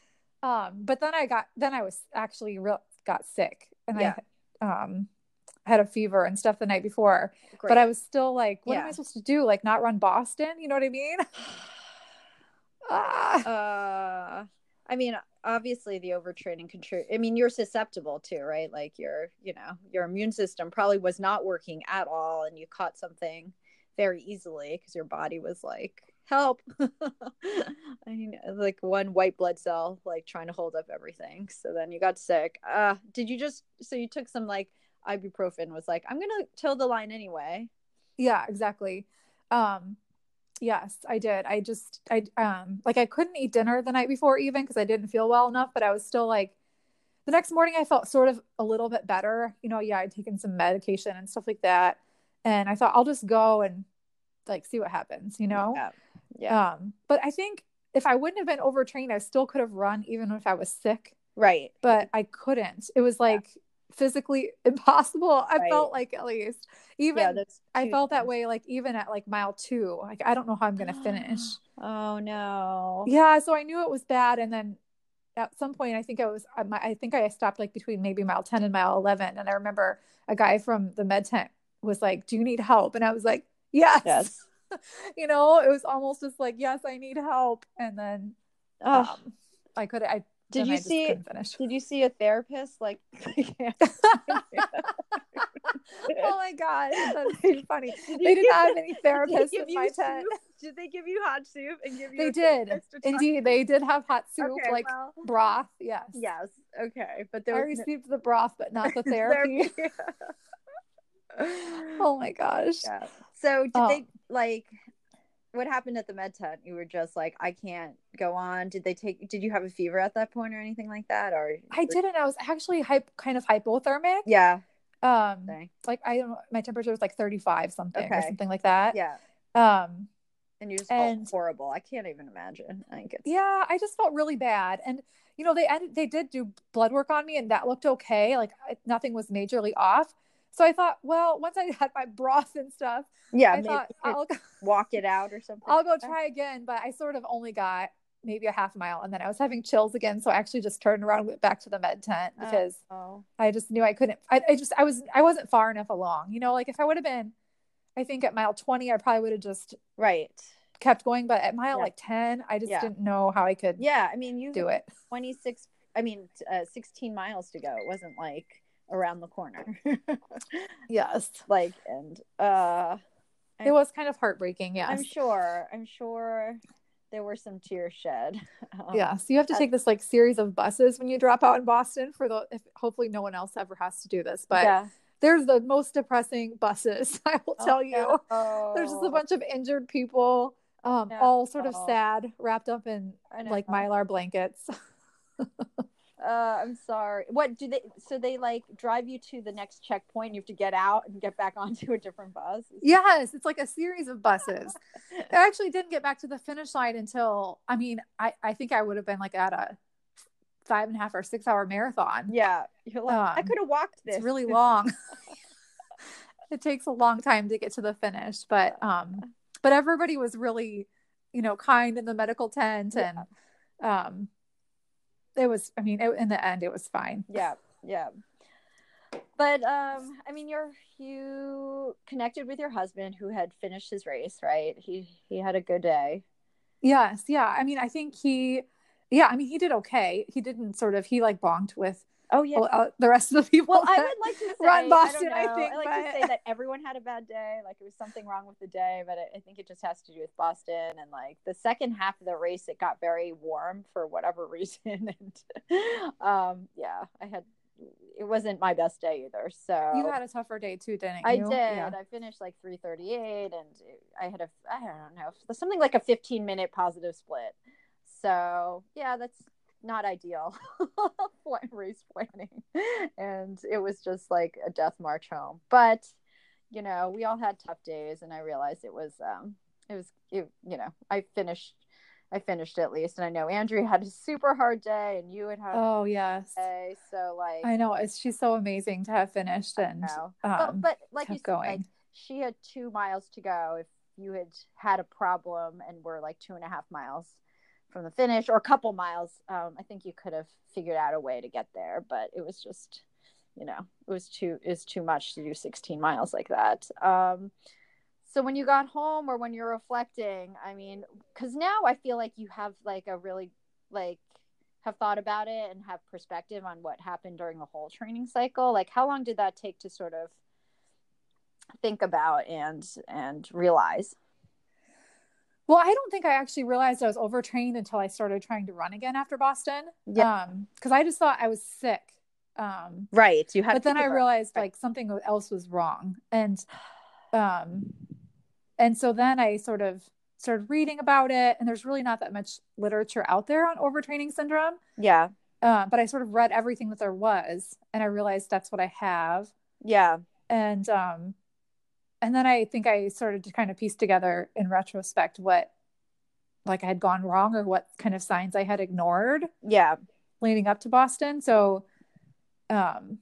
Um, but then I got, then I was actually real got sick and yeah. I, um, had a fever and stuff the night before, Great. But I was still like, what yeah. am I supposed to do? Like not run Boston. You know what I mean? uh, uh, I mean, obviously the overtraining control, I mean, you're susceptible too, right? Like your, you know, your immune system probably was not working at all and you caught something very easily because your body was like, help. I mean, like one white blood cell, like trying to hold up everything. So then you got sick. Uh, did you just, so you took some like ibuprofen was like, I'm going to toe the line anyway. Yeah, exactly. Um, yes, I did. I just, I, um, like I couldn't eat dinner the night before even because I didn't feel well enough, but I was still like, the next morning I felt sort of a little bit better. You know, yeah, I'd taken some medication and stuff like that. And I thought I'll just go and like, see what happens, you know? Yeah. Yeah. Um, but I think if I wouldn't have been overtrained, I still could have run even if I was sick. Right. But I couldn't, it was like yeah. physically impossible. I right. felt like at least even, yeah, that's I felt that way. Like even at like mile two, like, I don't know how I'm going to finish. Oh no. Yeah. So I knew it was bad. And then at some point I think I was, I think I stopped like between maybe mile ten and mile eleven. And I remember a guy from the med tent was like, do you need help? And I was like, yes, yes. You know, it was almost just like, yes, I need help. And then Oh. Um, I could. I did you I see? Did you see a therapist? Like, yeah. Oh my god, that's funny. Did they didn't have any therapists in my tent. Did they give you hot soup and give you? They did. Indeed, they did have hot soup, okay, like well, broth. Yes. Yes. Okay, but there I was received no- the broth, but not the therapy. therapy. Oh my gosh. Yeah. So did oh. they like? What happened at the med tent? You were just like, I can't go on. Did they take, did you have a fever at that point or anything like that? Or I didn't, I was actually hype, kind of hypothermic. Yeah. Um, okay. Like I don't know, my temperature was like thirty-five something okay. or something like that. Yeah. Um, and you just and, felt horrible. I can't even imagine. I think it's, yeah, I just felt really bad. And you know, they, ended, they did do blood work on me and that looked okay. Like nothing was majorly off. So I thought, well, once I had my broth and stuff, yeah, I thought I'll go, walk it out or something. I'll go try again. But I sort of only got maybe a half mile and then I was having chills again. So I actually just turned around and went back to the med tent because oh. I just knew I couldn't, I, I just, I was, I wasn't far enough along, you know, like if I would have been, I think at mile twenty, I probably would have just right kept going. But at mile yeah. like ten, I just yeah. didn't know how I could. Yeah. I mean, you do it twenty-six, I mean, uh, sixteen miles to go. It wasn't like around the corner. Yes. Like, and uh I'm, it was kind of heartbreaking. Yes. I'm sure. I'm sure there were some tears shed. Um, yeah. So you have to take this like series of buses when you drop out in Boston for the, if, hopefully no one else ever has to do this, but yeah. there's the most depressing buses. I will tell oh, you, no. There's just a bunch of injured people, um, no. all sort of sad, wrapped up in like Mylar blankets. Uh, I'm sorry. What do they, so they like drive you to the next checkpoint, you have to get out and get back onto a different bus? Yes. It's like a series of buses. I actually didn't get back to the finish line until, I mean, I, I think I would have been like at a five and a half or six hour marathon. Yeah. You're like, um, I could have walked this. It's really long. It takes a long time to get to the finish, but, um, but everybody was really, you know, kind in the medical tent and, yeah. um, it was, I mean, it, in the end, it was fine. Yeah. Yeah. But, um, I mean, you're, you connected with your husband who had finished his race, right? He, he had a good day. Yes. Yeah. I mean, I think he, yeah, I mean, he did okay. He didn't sort of, he like bonked with oh yeah uh, the rest of the people. Well, I would like to say, run Boston, I, I think. I like but... to say that everyone had a bad day. Like it was something wrong with the day, but I, I think it just has to do with Boston. And like the second half of the race, it got very warm for whatever reason. And um, yeah, I had, it wasn't my best day either. So you had a tougher day too, didn't you? I did. Yeah. I finished like three thirty-eight and I had a, I don't know, something like a fifteen minute positive split. So yeah, that's not ideal race planning, and it was just like a death march home. But you know, we all had tough days, and I realized it was um it was it, you know I finished I finished at least, and I know Andrea had a super hard day, and you had had oh a yes day, so like I know it's she's so amazing to have finished and um, but, but like you said, like, she had two miles to go. If you had had a problem and were like two and a half miles from the finish or a couple miles, um, I think you could have figured out a way to get there, but it was just, you know, it was too, is too much to do sixteen miles like that. Um, so when you got home or when you're reflecting, I mean, cause now I feel like you have like a really like have thought about it and have perspective on what happened during the whole training cycle. Like how long did that take to sort of think about and, and realize? Well, I don't think I actually realized I was overtrained until I started trying to run again after Boston. Yeah. Um, cause I just thought I was sick. Um, right. You had, but then I realized right. like something else was wrong. And, um, and so then I sort of started reading about it, and there's really not that much literature out there on overtraining syndrome. Yeah. Uh, but I sort of read everything that there was, and I realized that's what I have. Yeah. And, um, And then I think I started to kind of piece together in retrospect what, like I had gone wrong or what kind of signs I had ignored. Yeah. Leading up to Boston. So, um,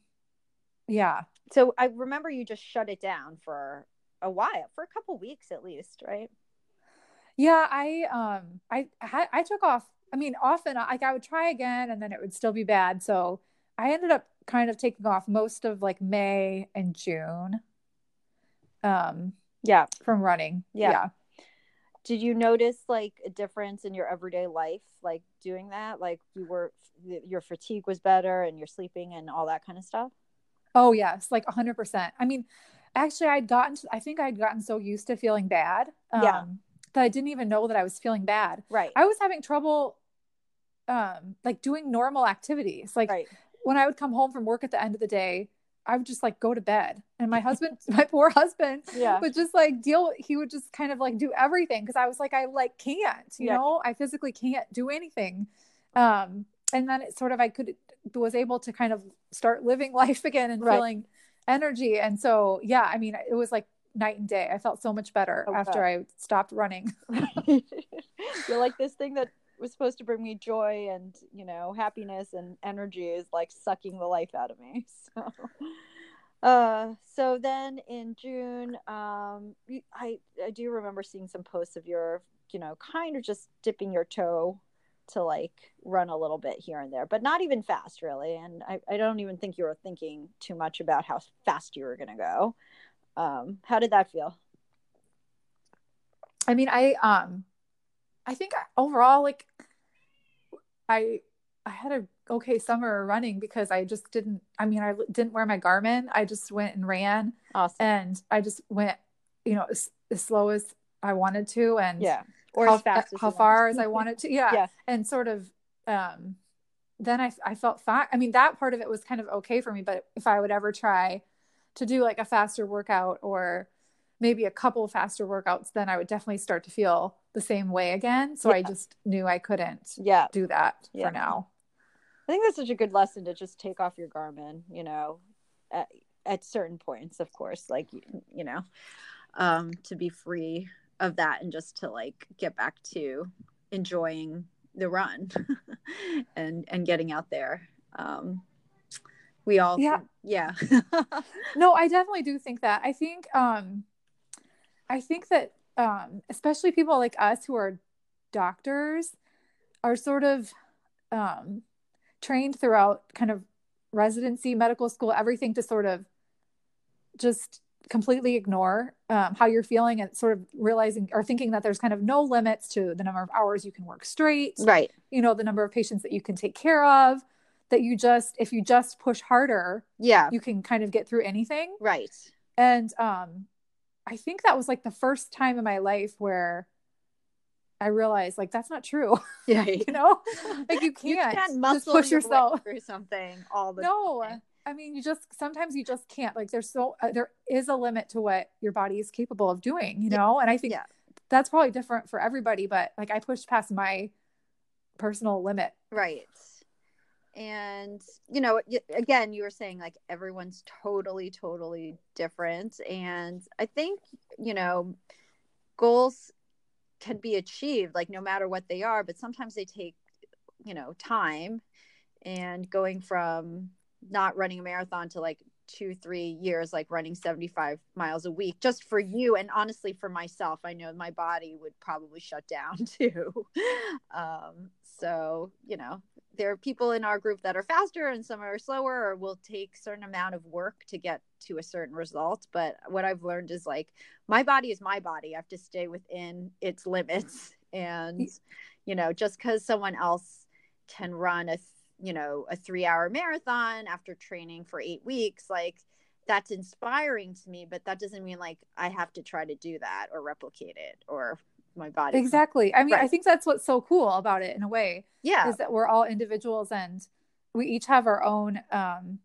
yeah. So I remember you just shut it down for a while, for a couple weeks at least, right? Yeah. I, um, I, I, I took off, I mean, often like I would try again and then it would still be bad. So I ended up kind of taking off most of like May and June. Um, yeah, from running. Yeah. yeah. Did you notice like a difference in your everyday life, like doing that? Like you were, your fatigue was better and your sleeping and all that kind of stuff? Oh yes. Like a hundred percent. I mean, actually I'd gotten, to, I think I'd gotten so used to feeling bad um, yeah. that I didn't even know that I was feeling bad. Right. I was having trouble um, like doing normal activities. Like right. when I would come home from work at the end of the day, I would just like go to bed, and my husband, my poor husband yeah. would just like deal. He would just kind of like do everything. Cause I was like, I like can't, you yeah. know, I physically can't do anything. Um, and then it sort of, I could, was able to kind of start living life again and right. feeling energy. And so, yeah, I mean, it was like night and day. I felt so much better okay. after I stopped running. You're like, this thing that was supposed to bring me joy and, you know, happiness and energy is like sucking the life out of me. So, uh, so then in June, um, I, I do remember seeing some posts of your, you know, kind of just dipping your toe to like run a little bit here and there, but not even fast really. And I, I don't even think you were thinking too much about how fast you were going to go. Um, how did that feel? I mean, I, um, I think overall, like I, I had a okay summer running because I just didn't, I mean, I didn't wear my Garmin. I just went and ran. Awesome. And I just went, you know, as, as slow as I wanted to and yeah. or how, as fast as how far as I wanted to. Yeah. yeah. And sort of, um, then I, I felt fine. I mean, that part of it was kind of okay for me, but if I would ever try to do like a faster workout or maybe a couple faster workouts, then I would definitely start to feel the same way again. So yeah. I just knew I couldn't yeah. do that yeah. for now. I think that's such a good lesson to just take off your Garmin, you know, at, at certain points, of course, like, you know, um, to be free of that and just to like get back to enjoying the run and, and getting out there. Um, we all, yeah. yeah. No, I definitely do think that. I think, um, I think that, um, especially people like us who are doctors are sort of, um, trained throughout kind of residency, medical school, everything to sort of just completely ignore, um, how you're feeling and sort of realizing or thinking that there's kind of no limits to the number of hours you can work straight, right. You know, the number of patients that you can take care of, that you just, if you just push harder, yeah, you can kind of get through anything. Right. And, um, I think that was like the first time in my life where I realized like, that's not true. Yeah. You know, like you can't, you can't muscle just push your yourself through something all the no, time. I mean, you just, sometimes you just can't, like there's so, uh, there is a limit to what your body is capable of doing, you know? And I think yeah. that's probably different for everybody, but like I pushed past my personal limit. Right. And, you know, again, you were saying like everyone's totally, totally different. And I think, you know, goals can be achieved like no matter what they are, but sometimes they take, you know, time. And going from not running a marathon to like two, three years, like running seventy-five miles a week just for you. And honestly, for myself, I know my body would probably shut down too. um, so, you know, there are people in our group that are faster and some are slower or will take certain amount of work to get to a certain result. But what I've learned is like, my body is my body. I have to stay within its limits. And, you know, just because someone else can run a, you know, a three hour marathon after training for eight weeks, like that's inspiring to me, but that doesn't mean like I have to try to do that or replicate it or my body. Exactly. I mean, right. I think that's what's so cool about it in a way. Yeah. Is that we're all individuals and we each have our own, um,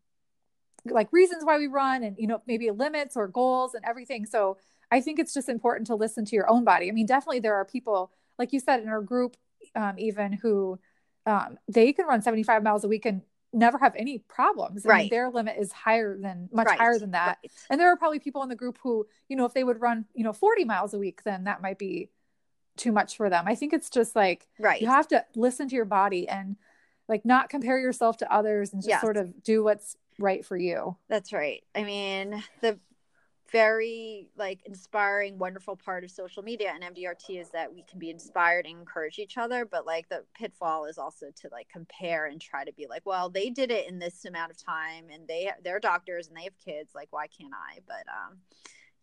like reasons why we run and, you know, maybe limits or goals and everything. So I think it's just important to listen to your own body. I mean, definitely there are people, like you said, in our group, um, even who, um, they can run seventy-five miles a week and never have any problems. I right. mean, their limit is higher than much right. higher than that. Right. And there are probably people in the group who, you know, if they would run, you know, forty miles a week, then that might be too much for them. I think it's just like, right. you have to listen to your body and like not compare yourself to others and just yes. sort of do what's right for you. That's right. I mean, the very like inspiring, wonderful part of social media and M D R T is that we can be inspired and encourage each other. But like the pitfall is also to like compare and try to be like, well, they did it in this amount of time and they, they're doctors and they have kids. Like, why can't I? But, um,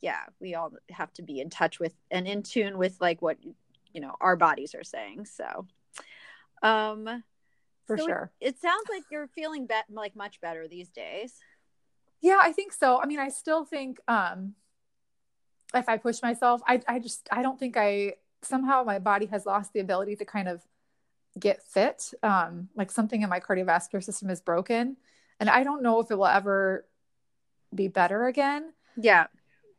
yeah, we all have to be in touch with and in tune with like what you know, our bodies are saying. So, um, for so sure. It, it sounds like you're feeling be- like much better these days. Yeah, I think so. I mean, I still think, um, if I push myself, I, I just, I don't think I, somehow my body has lost the ability to kind of get fit. Um, like something in my cardiovascular system is broken, and I don't know if it will ever be better again. Yeah.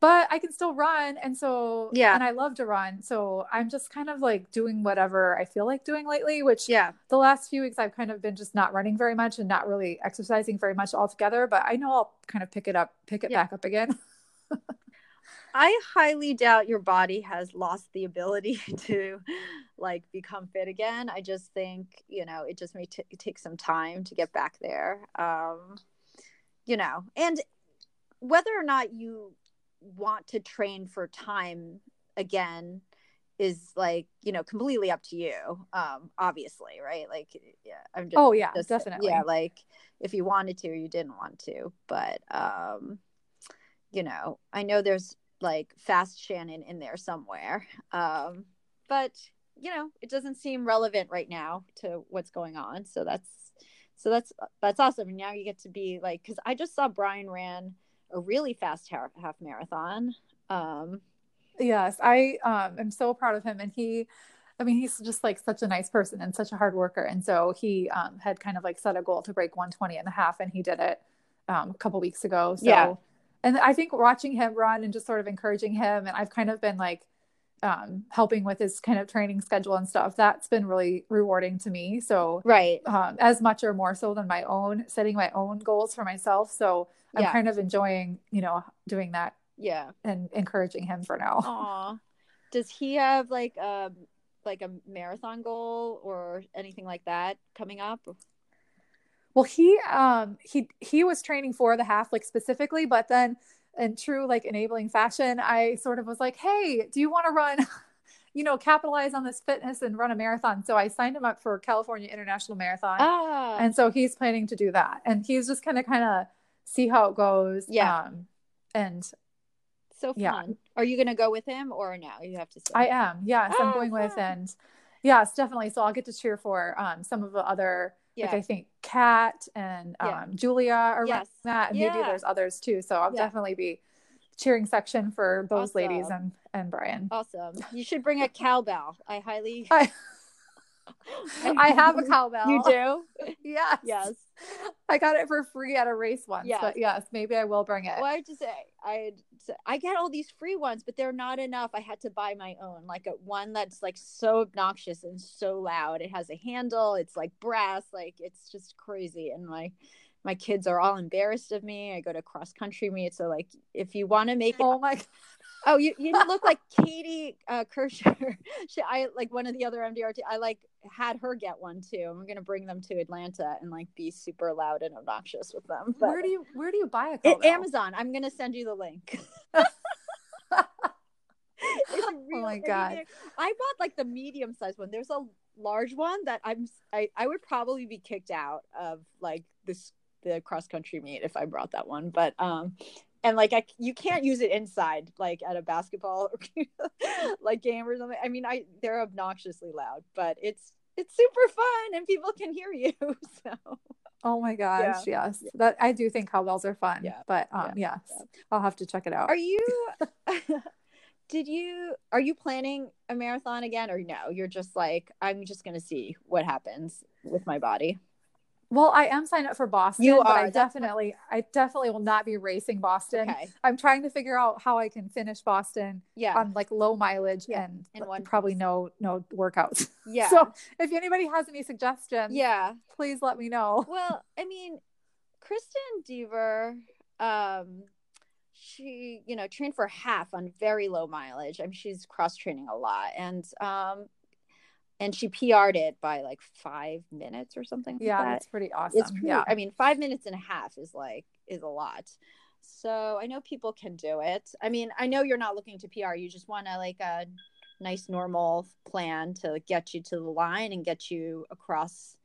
But I can still run. And so, yeah. And I love to run. So I'm just kind of like doing whatever I feel like doing lately, which yeah. the last few weeks I've kind of been just not running very much and not really exercising very much altogether, but I know I'll kind of pick it up, pick it yeah. back up again. I highly doubt your body has lost the ability to like become fit again. I just think, you know, it just may t- take some time to get back there. Um, you know, and whether or not you want to train for time again is like, you know, completely up to you. Um, obviously. Right. Like, yeah, I'm just, oh yeah, just, definitely. Yeah. Like if you wanted to, you didn't want to, but, um, you know, I know there's like Fast Shannon in there somewhere. Um, but you know, it doesn't seem relevant right now to what's going on. So that's, so that's, that's awesome. And now you get to be like, cause I just saw Brian ran a really fast half, half marathon. Um, yes, I, um, am so proud of him. And he, I mean, he's just like such a nice person and such a hard worker. And so he, um, had kind of like set a goal to break one twenty and a half, and he did it, um, a couple weeks ago. So, yeah. And I think watching him run and just sort of encouraging him, and I've kind of been like, um, helping with his kind of training schedule and stuff, that's been really rewarding to me. So, right. Um, as much or more so than my own, setting my own goals for myself. So I'm yeah. kind of enjoying, you know, doing that. Yeah. And encouraging him for now. Aw. Does he have like, um, like a marathon goal or anything like that coming up? Well, he, um, he, he was training for the half, like specifically, but then in true, like enabling fashion, I sort of was like, hey, do you want to run, you know, capitalize on this fitness and run a marathon? So I signed him up for California International Marathon. Ah. And so he's planning to do that. And he's just kind of, kind of see how it goes. Yeah. Um, and so fun. Yeah. Are you going to go with him or no? You have to say. I am. Yes. Ah, I'm going fun. with, and yes, definitely. So I'll get to cheer for, um, some of the other, yeah. like I think Kat and um, yeah. Julia are yes. running that, and yeah. maybe there's others too. So I'll yeah. definitely be cheering section for those awesome. ladies and, and Brian. Awesome. You should bring a cowbell. I highly. I, I have a cowbell. You do? Yes. Yes. I got it for free at a race once, yes. but yes, maybe I will bring it. Well, I have to say, I I get all these free ones, but they're not enough. I had to buy my own, like a one that's like so obnoxious and so loud. It has a handle. It's like brass. Like it's just crazy. And my my kids are all embarrassed of me. I go to cross country meet, so like if you want to make it, oh my God. Oh, you you look like Katie uh, Kershaw. She, I like one of the other M D R T. I like had her get one too. I'm gonna bring them to Atlanta and like be super loud and obnoxious with them. But where do you where do you buy a cowbell? Amazon. I'm gonna send you the link. It's real, oh my God! I, mean, I bought like the medium sized one. There's a large one that I'm I I would probably be kicked out of like this the cross country meet if I brought that one, but um. And like, I, you can't use it inside, like at a basketball like game or something. I mean, I, they're obnoxiously loud, but it's, it's super fun and people can hear you. So, oh my gosh. Yeah. Yes. Yeah. That I do think cowbells are fun, yeah. but, um, yeah. yes, yeah. I'll have to check it out. Are you, did you, are you planning a marathon again or no? You're just like, I'm just going to see what happens with my body. Well, I am signed up for Boston, you are. but I definitely, I definitely will not be racing Boston. Okay. I'm trying to figure out how I can finish Boston yeah. on like low mileage yeah. and, and one probably piece. no, no workouts. Yeah. So if anybody has any suggestions, yeah, please let me know. Well, I mean, Kristen Deaver, um, she, you know, trained for half on very low mileage. I mean, she's cross training a lot, and, um, and she P R'd it by like five minutes or something like yeah, that. Yeah, that's pretty awesome. It's pretty, yeah. I mean, five minutes and a half is like, is a lot. So I know people can do it. I mean, I know you're not looking to P R. You just want to like a nice normal plan to get you to the line and get you across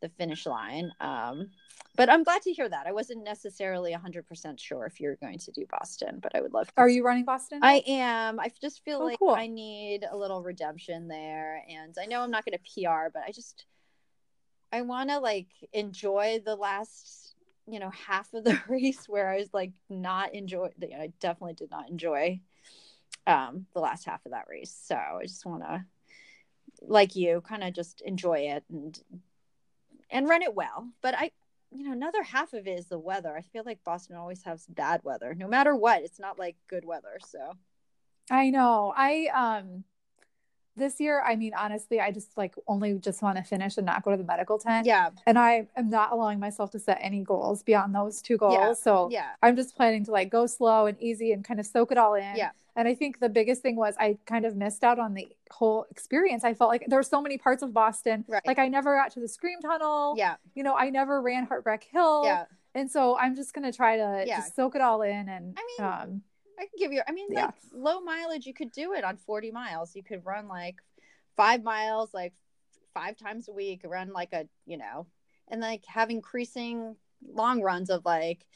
the finish line. Um, but I'm glad to hear that. I wasn't necessarily one hundred percent sure if you're going to do Boston, but I would love to. Are you running Boston? I am. I just feel oh, like cool. I need a little redemption there. And I know I'm not going to P R, but I just, I want to like enjoy the last, you know, half of the race where I was like not enjoy. You know, I definitely did not enjoy um, the last half of that race. So I just want to, like you, kind of just enjoy it and and run it well. But I, you know, another half of it is the weather. I feel like Boston always has bad weather, no matter what. It's not like good weather. So I know I, um, this year, I mean, honestly, I just like only just want to finish and not go to the medical tent. Yeah. And I am not allowing myself to set any goals beyond those two goals. Yeah. So yeah. I'm just planning to like go slow and easy and kind of soak it all in. Yeah. And I think the biggest thing was I kind of missed out on the whole experience. I felt like there were so many parts of Boston. Right. Like I never got to the Scream Tunnel. Yeah. You know, I never ran Heartbreak Hill. Yeah. And so I'm just going to try to yeah. just soak it all in. And I mean, um, I can give you, I mean, like yeah. low mileage, you could do it on forty miles. You could run like five miles, like five times a week, run like a, you know, and like have increasing long runs of like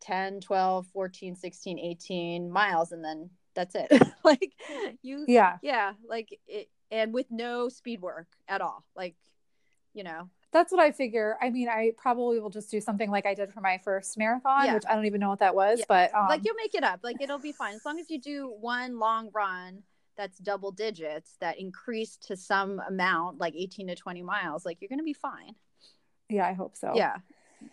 ten, twelve, fourteen, sixteen, eighteen miles. And then that's it. Like you, yeah, yeah, like it, and with no speed work at all. Like, you know, that's what I figure. I mean, I probably will just do something like I did for my first marathon, yeah. which I don't even know what that was, yeah. but um... like you'll make it up. Like it'll be fine as long as you do one long run that's double digits that increase to some amount, like eighteen to twenty miles. Like you're gonna be fine. Yeah, I hope so. Yeah,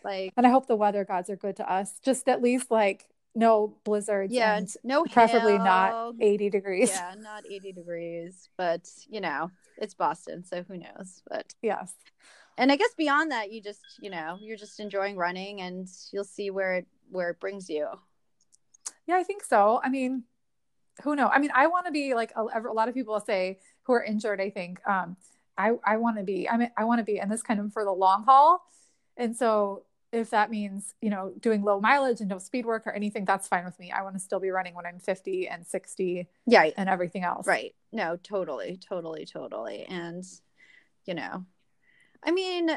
like and I hope the weather gods are good to us. Just at least like. No blizzards. Yeah, and no hail. Preferably not eighty degrees. Yeah, not eighty degrees. But, you know, it's Boston, so who knows? But yes. And I guess beyond that, you just, you know, you're just enjoying running and you'll see where it, where it brings you. Yeah, I think so. I mean, who knows? I mean, I want to be like a, a lot of people say who are injured, I think. Um, I, I want to be, I mean, I want to be in this kind of for the long haul. And so if that means, you know, doing low mileage and no speed work or anything, that's fine with me. I want to still be running when I'm fifty and sixty yeah, and everything else. Right. No, totally, totally, totally. And, you know, I mean,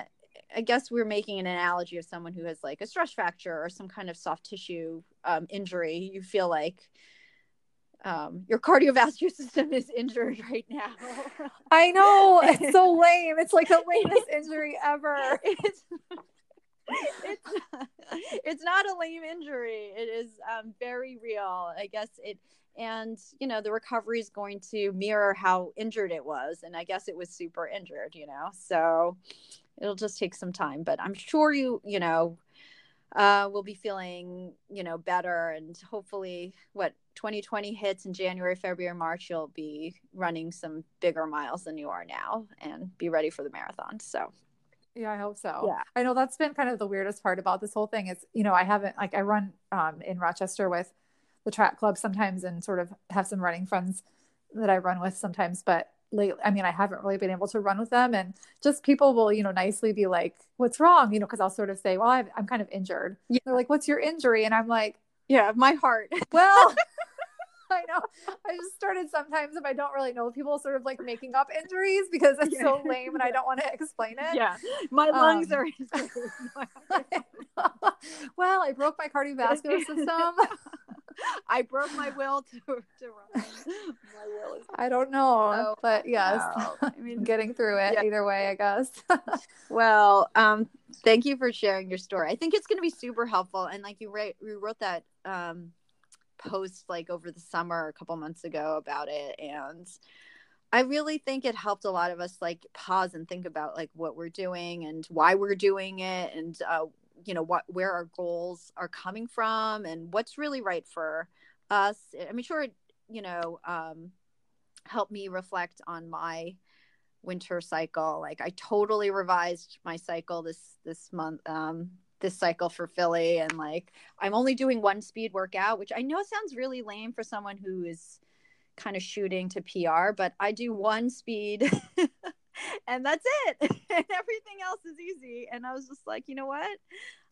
I guess we're making an analogy of someone who has like a stress fracture or some kind of soft tissue um, injury. You feel like um, your cardiovascular system is injured right now. I know. It's so lame. It's like the lamest injury ever. It's it's not, it's not a lame injury. It is um, very real, I guess it. And, you know, the recovery is going to mirror how injured it was. And I guess it was super injured, you know, so it'll just take some time, but I'm sure you, you know, uh, will be feeling, you know, better. And hopefully what twenty twenty hits in January, February, March, you'll be running some bigger miles than you are now and be ready for the marathon. So yeah, I hope so. Yeah. I know that's been kind of the weirdest part about this whole thing is, you know, I haven't like I run um, in Rochester with the track club sometimes and sort of have some running friends that I run with sometimes. But lately, I mean, I haven't really been able to run with them and just people will, you know, nicely be like, what's wrong? You know, because I'll sort of say, well, I've, I'm kind of injured. Yeah. They're like, what's your injury? And I'm like, yeah, my heart. Well, I know. I just started sometimes if I don't really know people sort of like making up injuries because it's yeah. so lame and yeah. I don't want to explain it. Yeah. My um, lungs are injured. Well, I broke my cardiovascular system. I broke my will to, to run. My will is I don't know. So, but yes. Wow. I mean getting through it yeah. either way, I guess. Well, um, thank you for sharing your story. I think it's gonna be super helpful. And like you re- you wrote that um post like over the summer a couple months ago about it, and I really think it helped a lot of us like pause and think about like what we're doing and why we're doing it, and uh you know what where our goals are coming from and what's really right for us. I mean sure it, you know um helped me reflect on my winter cycle. Like I totally revised my cycle this this month um this cycle for Philly. And like, I'm only doing one speed workout, which I know sounds really lame for someone who is kind of shooting to P R, but I do one speed and that's it. And everything else is easy. And I was just like, you know what?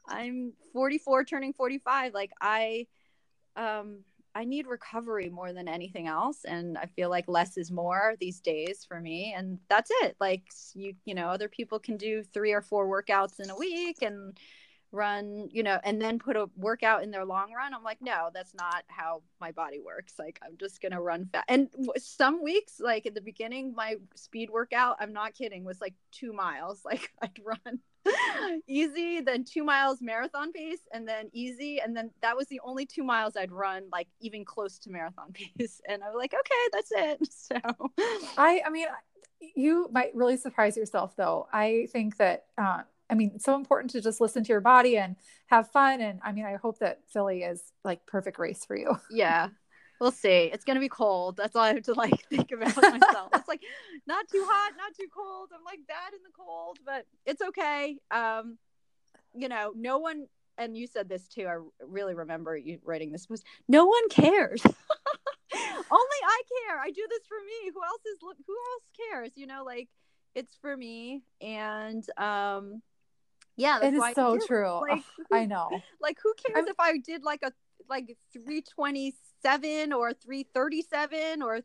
I'm forty-four turning forty-five. Like I, um, I need recovery more than anything else. And I feel like less is more these days for me. And that's it. Like you, you know, other people can do three or four workouts in a week and run, you know, and then put a workout in their long run. I'm like, no, that's not how my body works. Like, I'm just going to run fast. And some weeks, like at the beginning, my speed workout, I'm not kidding, was like two miles. Like I'd run easy, then two miles marathon pace, and then easy, and then that was the only two miles I'd run like even close to marathon pace, and I was like, okay, that's it. So I I mean, you might really surprise yourself though. I think that uh I mean, it's so important to just listen to your body and have fun, and I mean, I hope that Philly is like perfect race for you. Yeah, we'll see. It's going to be cold. That's all I have to like think about myself. It's like not too hot, not too cold. I'm like bad in the cold, but it's okay. Um, you know, no one, and you said this too, I really remember you writing this, was no one cares. Only I care. I do this for me. Who else is, who else cares? You know, like it's for me. And, um, yeah, that's it is so true. Like, who, I know. Like who cares I'm, if I did like a, like three twenty-seven or three thirty-seven or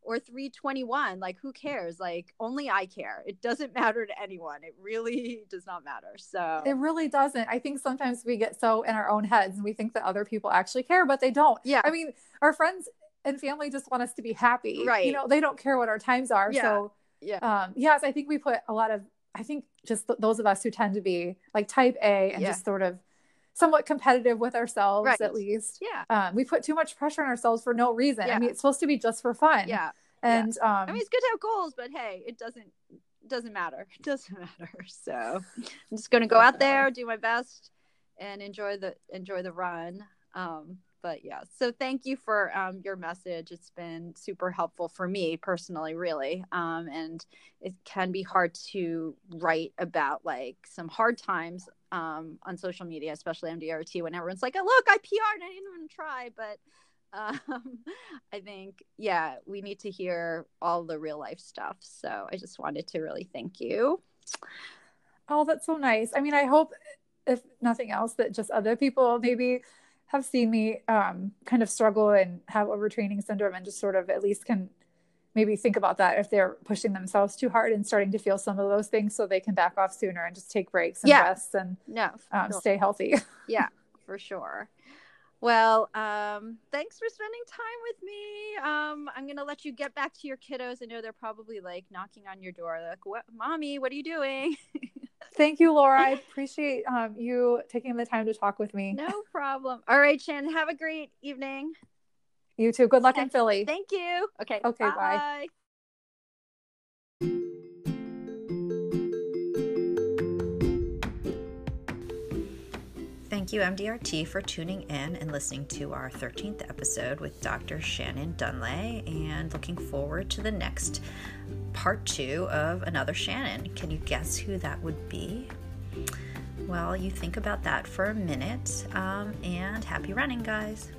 or three twenty-one, like who cares? Like only I care. It doesn't matter to anyone. It really does not matter. So it really doesn't. I think sometimes we get so in our own heads and we think that other people actually care, but they don't. Yeah. I mean, our friends and family just want us to be happy. Right. You know, they don't care what our times are. Yeah. So yeah. Um, yes, I think we put a lot of, I think just th- those of us who tend to be like type A and yeah. just sort of somewhat competitive with ourselves, right. at least. Yeah. Um, we put too much pressure on ourselves for no reason. Yeah. I mean, it's supposed to be just for fun. Yeah. And, yeah. um, I mean, it's good to have goals, but hey, it doesn't, doesn't matter. It doesn't matter. So I'm just going to go out there, do my best and enjoy the, enjoy the run. Um, but yeah, so thank you for, um, your message. It's been super helpful for me personally, really. Um, and it can be hard to write about like some hard times, um, on social media, especially M D R T, when everyone's like, oh, look, I P R'd and I didn't even try. But, um, I think, yeah, we need to hear all the real life stuff. So I just wanted to really thank you. Oh, that's so nice. I mean, I hope if nothing else that just other people maybe have seen me, um, kind of struggle and have overtraining syndrome and just sort of at least can maybe think about that if they're pushing themselves too hard and starting to feel some of those things so they can back off sooner and just take breaks and yeah. rest and no, um, no. stay healthy. Yeah, for sure. Well, um, thanks for spending time with me. Um, I'm going to let you get back to your kiddos. I know they're probably like knocking on your door. Like, what, mommy, what are you doing? Thank you, Laura. I appreciate um, you taking the time to talk with me. No problem. All right, Shannon, have a great evening. You too. Good luck in Philly. Thank you. Okay. Okay. Bye. Bye. Thank you, M D R T, for tuning in and listening to our thirteenth episode with Doctor Shannon Dunlay, and looking forward to the next part two of another Shannon. Can you guess who that would be? Well, you think about that for a minute, um, and happy running, guys.